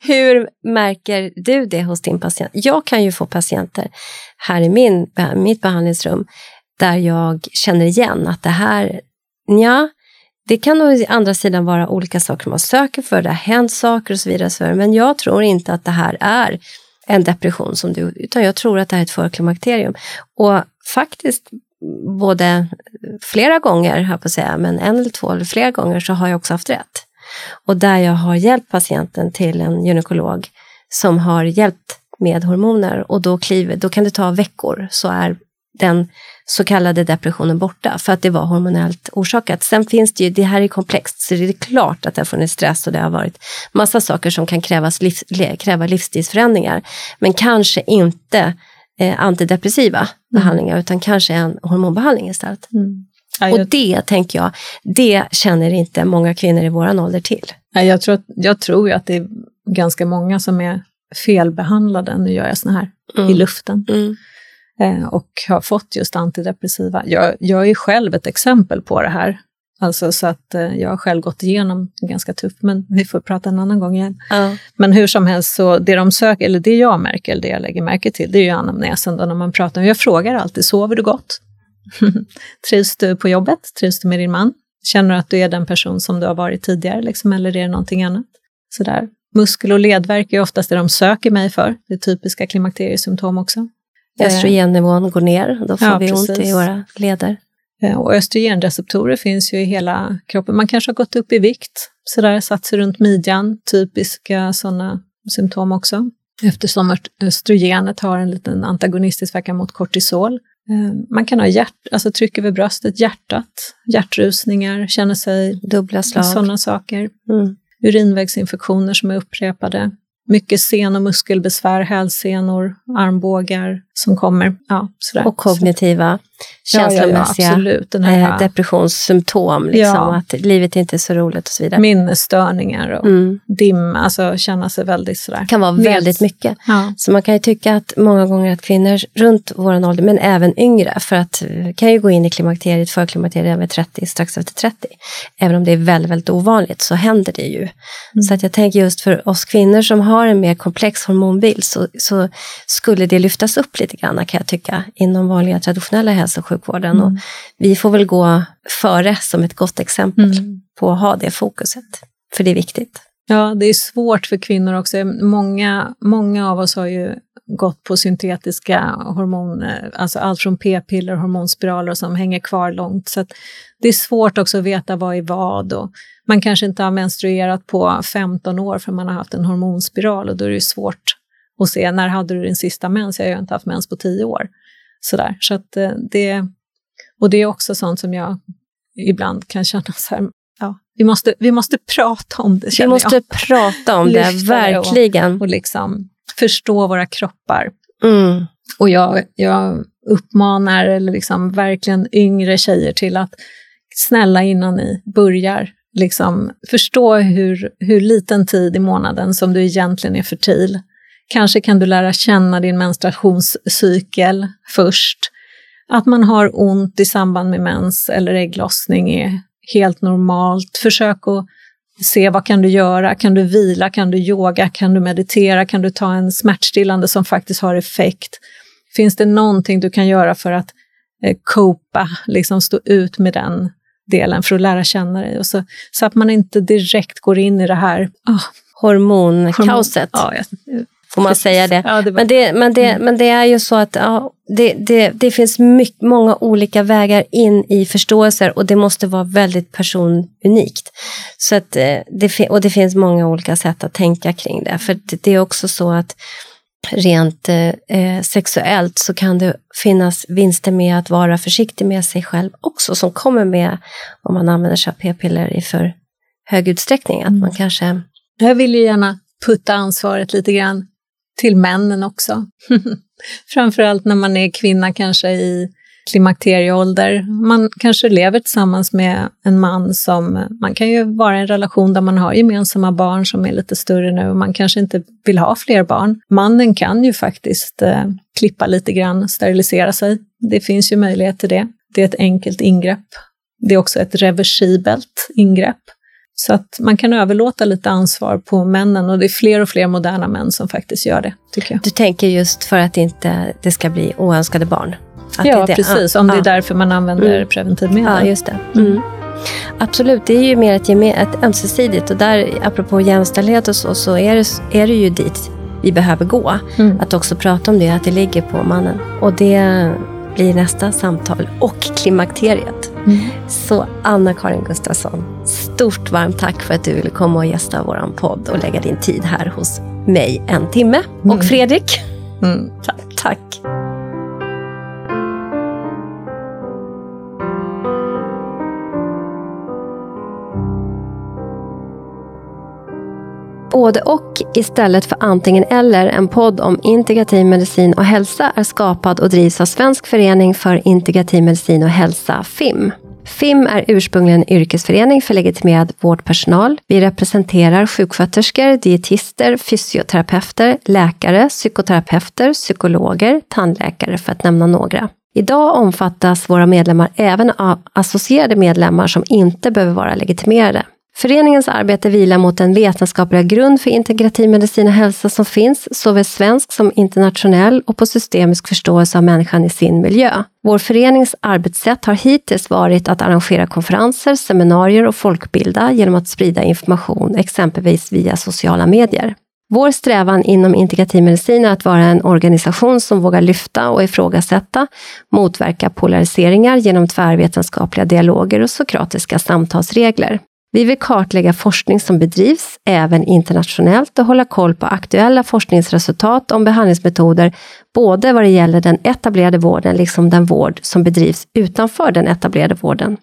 Hur märker du det hos din patient? Jag kan ju få patienter här i mitt behandlingsrum där jag känner igen att det här, det kan å andra sidan vara olika saker man söker för. Det har hänt saker och så vidare. Men jag tror inte att det här är en depression som du, utan jag tror att det här är ett förklimakterium. Och faktiskt både flera gånger, här på att säga, men en eller två eller flera gånger så har jag också haft rätt. Och där jag har hjälpt patienten till en gynekolog som har hjälpt med hormoner, och då kan det ta veckor så är den så kallade depressionen borta för att det var hormonellt orsakat. Sen finns det ju, det här är komplext, så det är klart att det har funnits stress och det har varit massa saker som kan kräva livsstilsförändringar, men kanske inte antidepressiva behandlingar, utan kanske en hormonbehandling istället. Mm. Och det tänker jag, det känner inte många kvinnor i våran ålder till. Jag tror ju att det är ganska många som är felbehandlade, nu gör jag såna här i luften. Mm. Och har fått just antidepressiva. Jag är själv ett exempel på det här. Alltså så att jag har själv gått igenom ganska tufft, men vi får prata en annan gång igen. Ja. Men hur som helst, så det de söker, eller det jag märker, eller det jag lägger märke till, det är ju anamnesen då när man pratar. Jag frågar alltid, sover du gott? Trivs du på jobbet? Trivs du med din man? Känner du att du är den person som du har varit tidigare, liksom, eller är det någonting annat? Sådär. Muskel- och ledvärk är oftast det de söker mig för. Det är typiska klimakteriesymptom också. Östrogennivån går ner, då får vi ont i våra leder. Och östrogenreceptorer finns ju i hela kroppen. Man kanske har gått upp i vikt, sådär, satt sig runt midjan, typiska sådana symptom också. Eftersom östrogenet har en liten antagonistisk verkan mot kortisol. Man kan ha tryck över bröstet, hjärtat, hjärtrusningar, känner sig dubbla slag, sådana saker. Mm. Urinvägsinfektioner som är upprepade. Mycket sen- och muskelbesvär, hälsenor, armbågar som kommer. Ja, sådär. Och kognitiva, känslomässiga, den här depressionssymptom. Liksom, att livet inte är så roligt och så vidare. Minnesstörningar och dimma, alltså känna sig väldigt sådär. Det kan vara väldigt mycket. Ja. Så man kan ju tycka att många gånger att kvinnor runt vår ålder, men även yngre, för att kan ju gå in i förklimakteriet över 30, strax efter 30. Även om det är väldigt, väldigt ovanligt så händer det ju. Mm. Så att jag tänker just för oss kvinnor som har en mer komplex hormonbild så skulle det lyftas upp lite grann, kan jag tycka, inom vanliga traditionella hälso- och sjukvården. Och vi får väl gå före som ett gott exempel på att ha det fokuset, för det är viktigt. Ja, det är svårt för kvinnor också. Många av oss har ju gått på syntetiska hormoner, alltså allt från p-piller, hormonspiraler som hänger kvar långt. Så att det är svårt också att veta vad är vad. Och man kanske inte har menstruerat på 15 år för man har haft en hormonspiral, och då är det svårt att se, när hade du din sista mens? Jag har ju inte haft mens på 10 år. Sådär. Så att det är också sånt som jag ibland kan känna så här, vi måste prata om det. Vi måste prata om det, verkligen. Och liksom förstå våra kroppar. Mm. Och jag uppmanar, eller liksom verkligen yngre tjejer till att snälla, innan ni börjar, liksom förstå hur liten tid i månaden som du egentligen är fertil. Kanske kan du lära känna din menstruationscykel först. Att man har ont i samband med mens eller ägglossning är helt normalt. Försök att se, vad kan du göra? Kan du vila? Kan du yoga? Kan du meditera? Kan du ta en smärtstillande som faktiskt har effekt? Finns det någonting du kan göra för att copa, liksom stå ut med den delen för att lära känna dig? Och så att man inte direkt går in i det här... hormonkaoset. Får man säga det. Ja, det var... men det är ju så att det finns mycket, många olika vägar in i förståelser, och det måste vara väldigt personunikt. Så att det finns många olika sätt att tänka kring det. För det är också så att rent sexuellt så kan det finnas vinster med att vara försiktig med sig själv också, som kommer med om man använder sig av p-piller i för hög utsträckning. Att man kanske... Jag vill ju gärna putta ansvaret lite grann till männen också. Framförallt när man är kvinna, kanske i klimakterieålder. Man kanske lever tillsammans med en man som, man kan ju vara i en relation där man har gemensamma barn som är lite större nu och man kanske inte vill ha fler barn. Mannen kan ju faktiskt klippa lite grann, sterilisera sig. Det finns ju möjlighet till det. Det är ett enkelt ingrepp. Det är också ett reversibelt ingrepp. Så att man kan överlåta lite ansvar på männen och det är fler och fler moderna män som faktiskt gör det, tycker jag. Du tänker just för att inte det ska bli oönskade barn? Att ja, det. Precis. Om det är därför man använder preventivmedel. Ja, just det. Mm. Absolut, det är ju mer ett ömsesidigt och där, apropå jämställdhet och så är det ju dit vi behöver gå. Mm. Att också prata om det, att det ligger på mannen. Och det blir nästa samtal och klimakteriet. Mm. Så Anna Karin Gustafsson, stort varmt tack för att du ville komma och gästa våran podd och lägga din tid här hos mig en timme. Mm. Och Fredrik. Mm. Tack. Både och istället för antingen eller, en podd om integrativ medicin och hälsa är skapad och drivs av Svensk Förening för Integrativ Medicin och Hälsa, FIM. FIM är ursprungligen en yrkesförening för legitimerad vårdpersonal. Vi representerar sjuksköterskor, dietister, fysioterapeuter, läkare, psykoterapeuter, psykologer, tandläkare för att nämna några. Idag omfattas våra medlemmar även av associerade medlemmar som inte behöver vara legitimerade. Föreningens arbete vilar mot den vetenskapliga grund för integrativ medicin och hälsa som finns, såväl svensk som internationell, och på systemisk förståelse av människan i sin miljö. Vår förenings arbetssätt har hittills varit att arrangera konferenser, seminarier och folkbilda genom att sprida information, exempelvis via sociala medier. Vår strävan inom integrativ medicin är att vara en organisation som vågar lyfta och ifrågasätta, motverka polariseringar genom tvärvetenskapliga dialoger och sokratiska samtalsregler. Vi vill kartlägga forskning som bedrivs även internationellt och hålla koll på aktuella forskningsresultat om behandlingsmetoder, både vad det gäller den etablerade vården liksom den vård som bedrivs utanför den etablerade vården.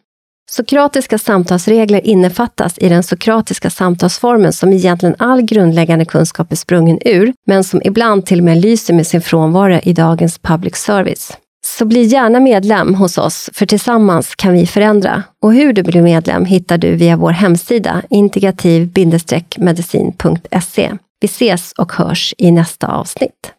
Sokratiska samtalsregler innefattas i den sokratiska samtalsformen som egentligen all grundläggande kunskap är sprungen ur, men som ibland till och med lyser med sin frånvaro i dagens public service. Så bli gärna medlem hos oss, för tillsammans kan vi förändra. Och hur du blir medlem hittar du via vår hemsida integrativ-medicin.se. Vi ses och hörs i nästa avsnitt.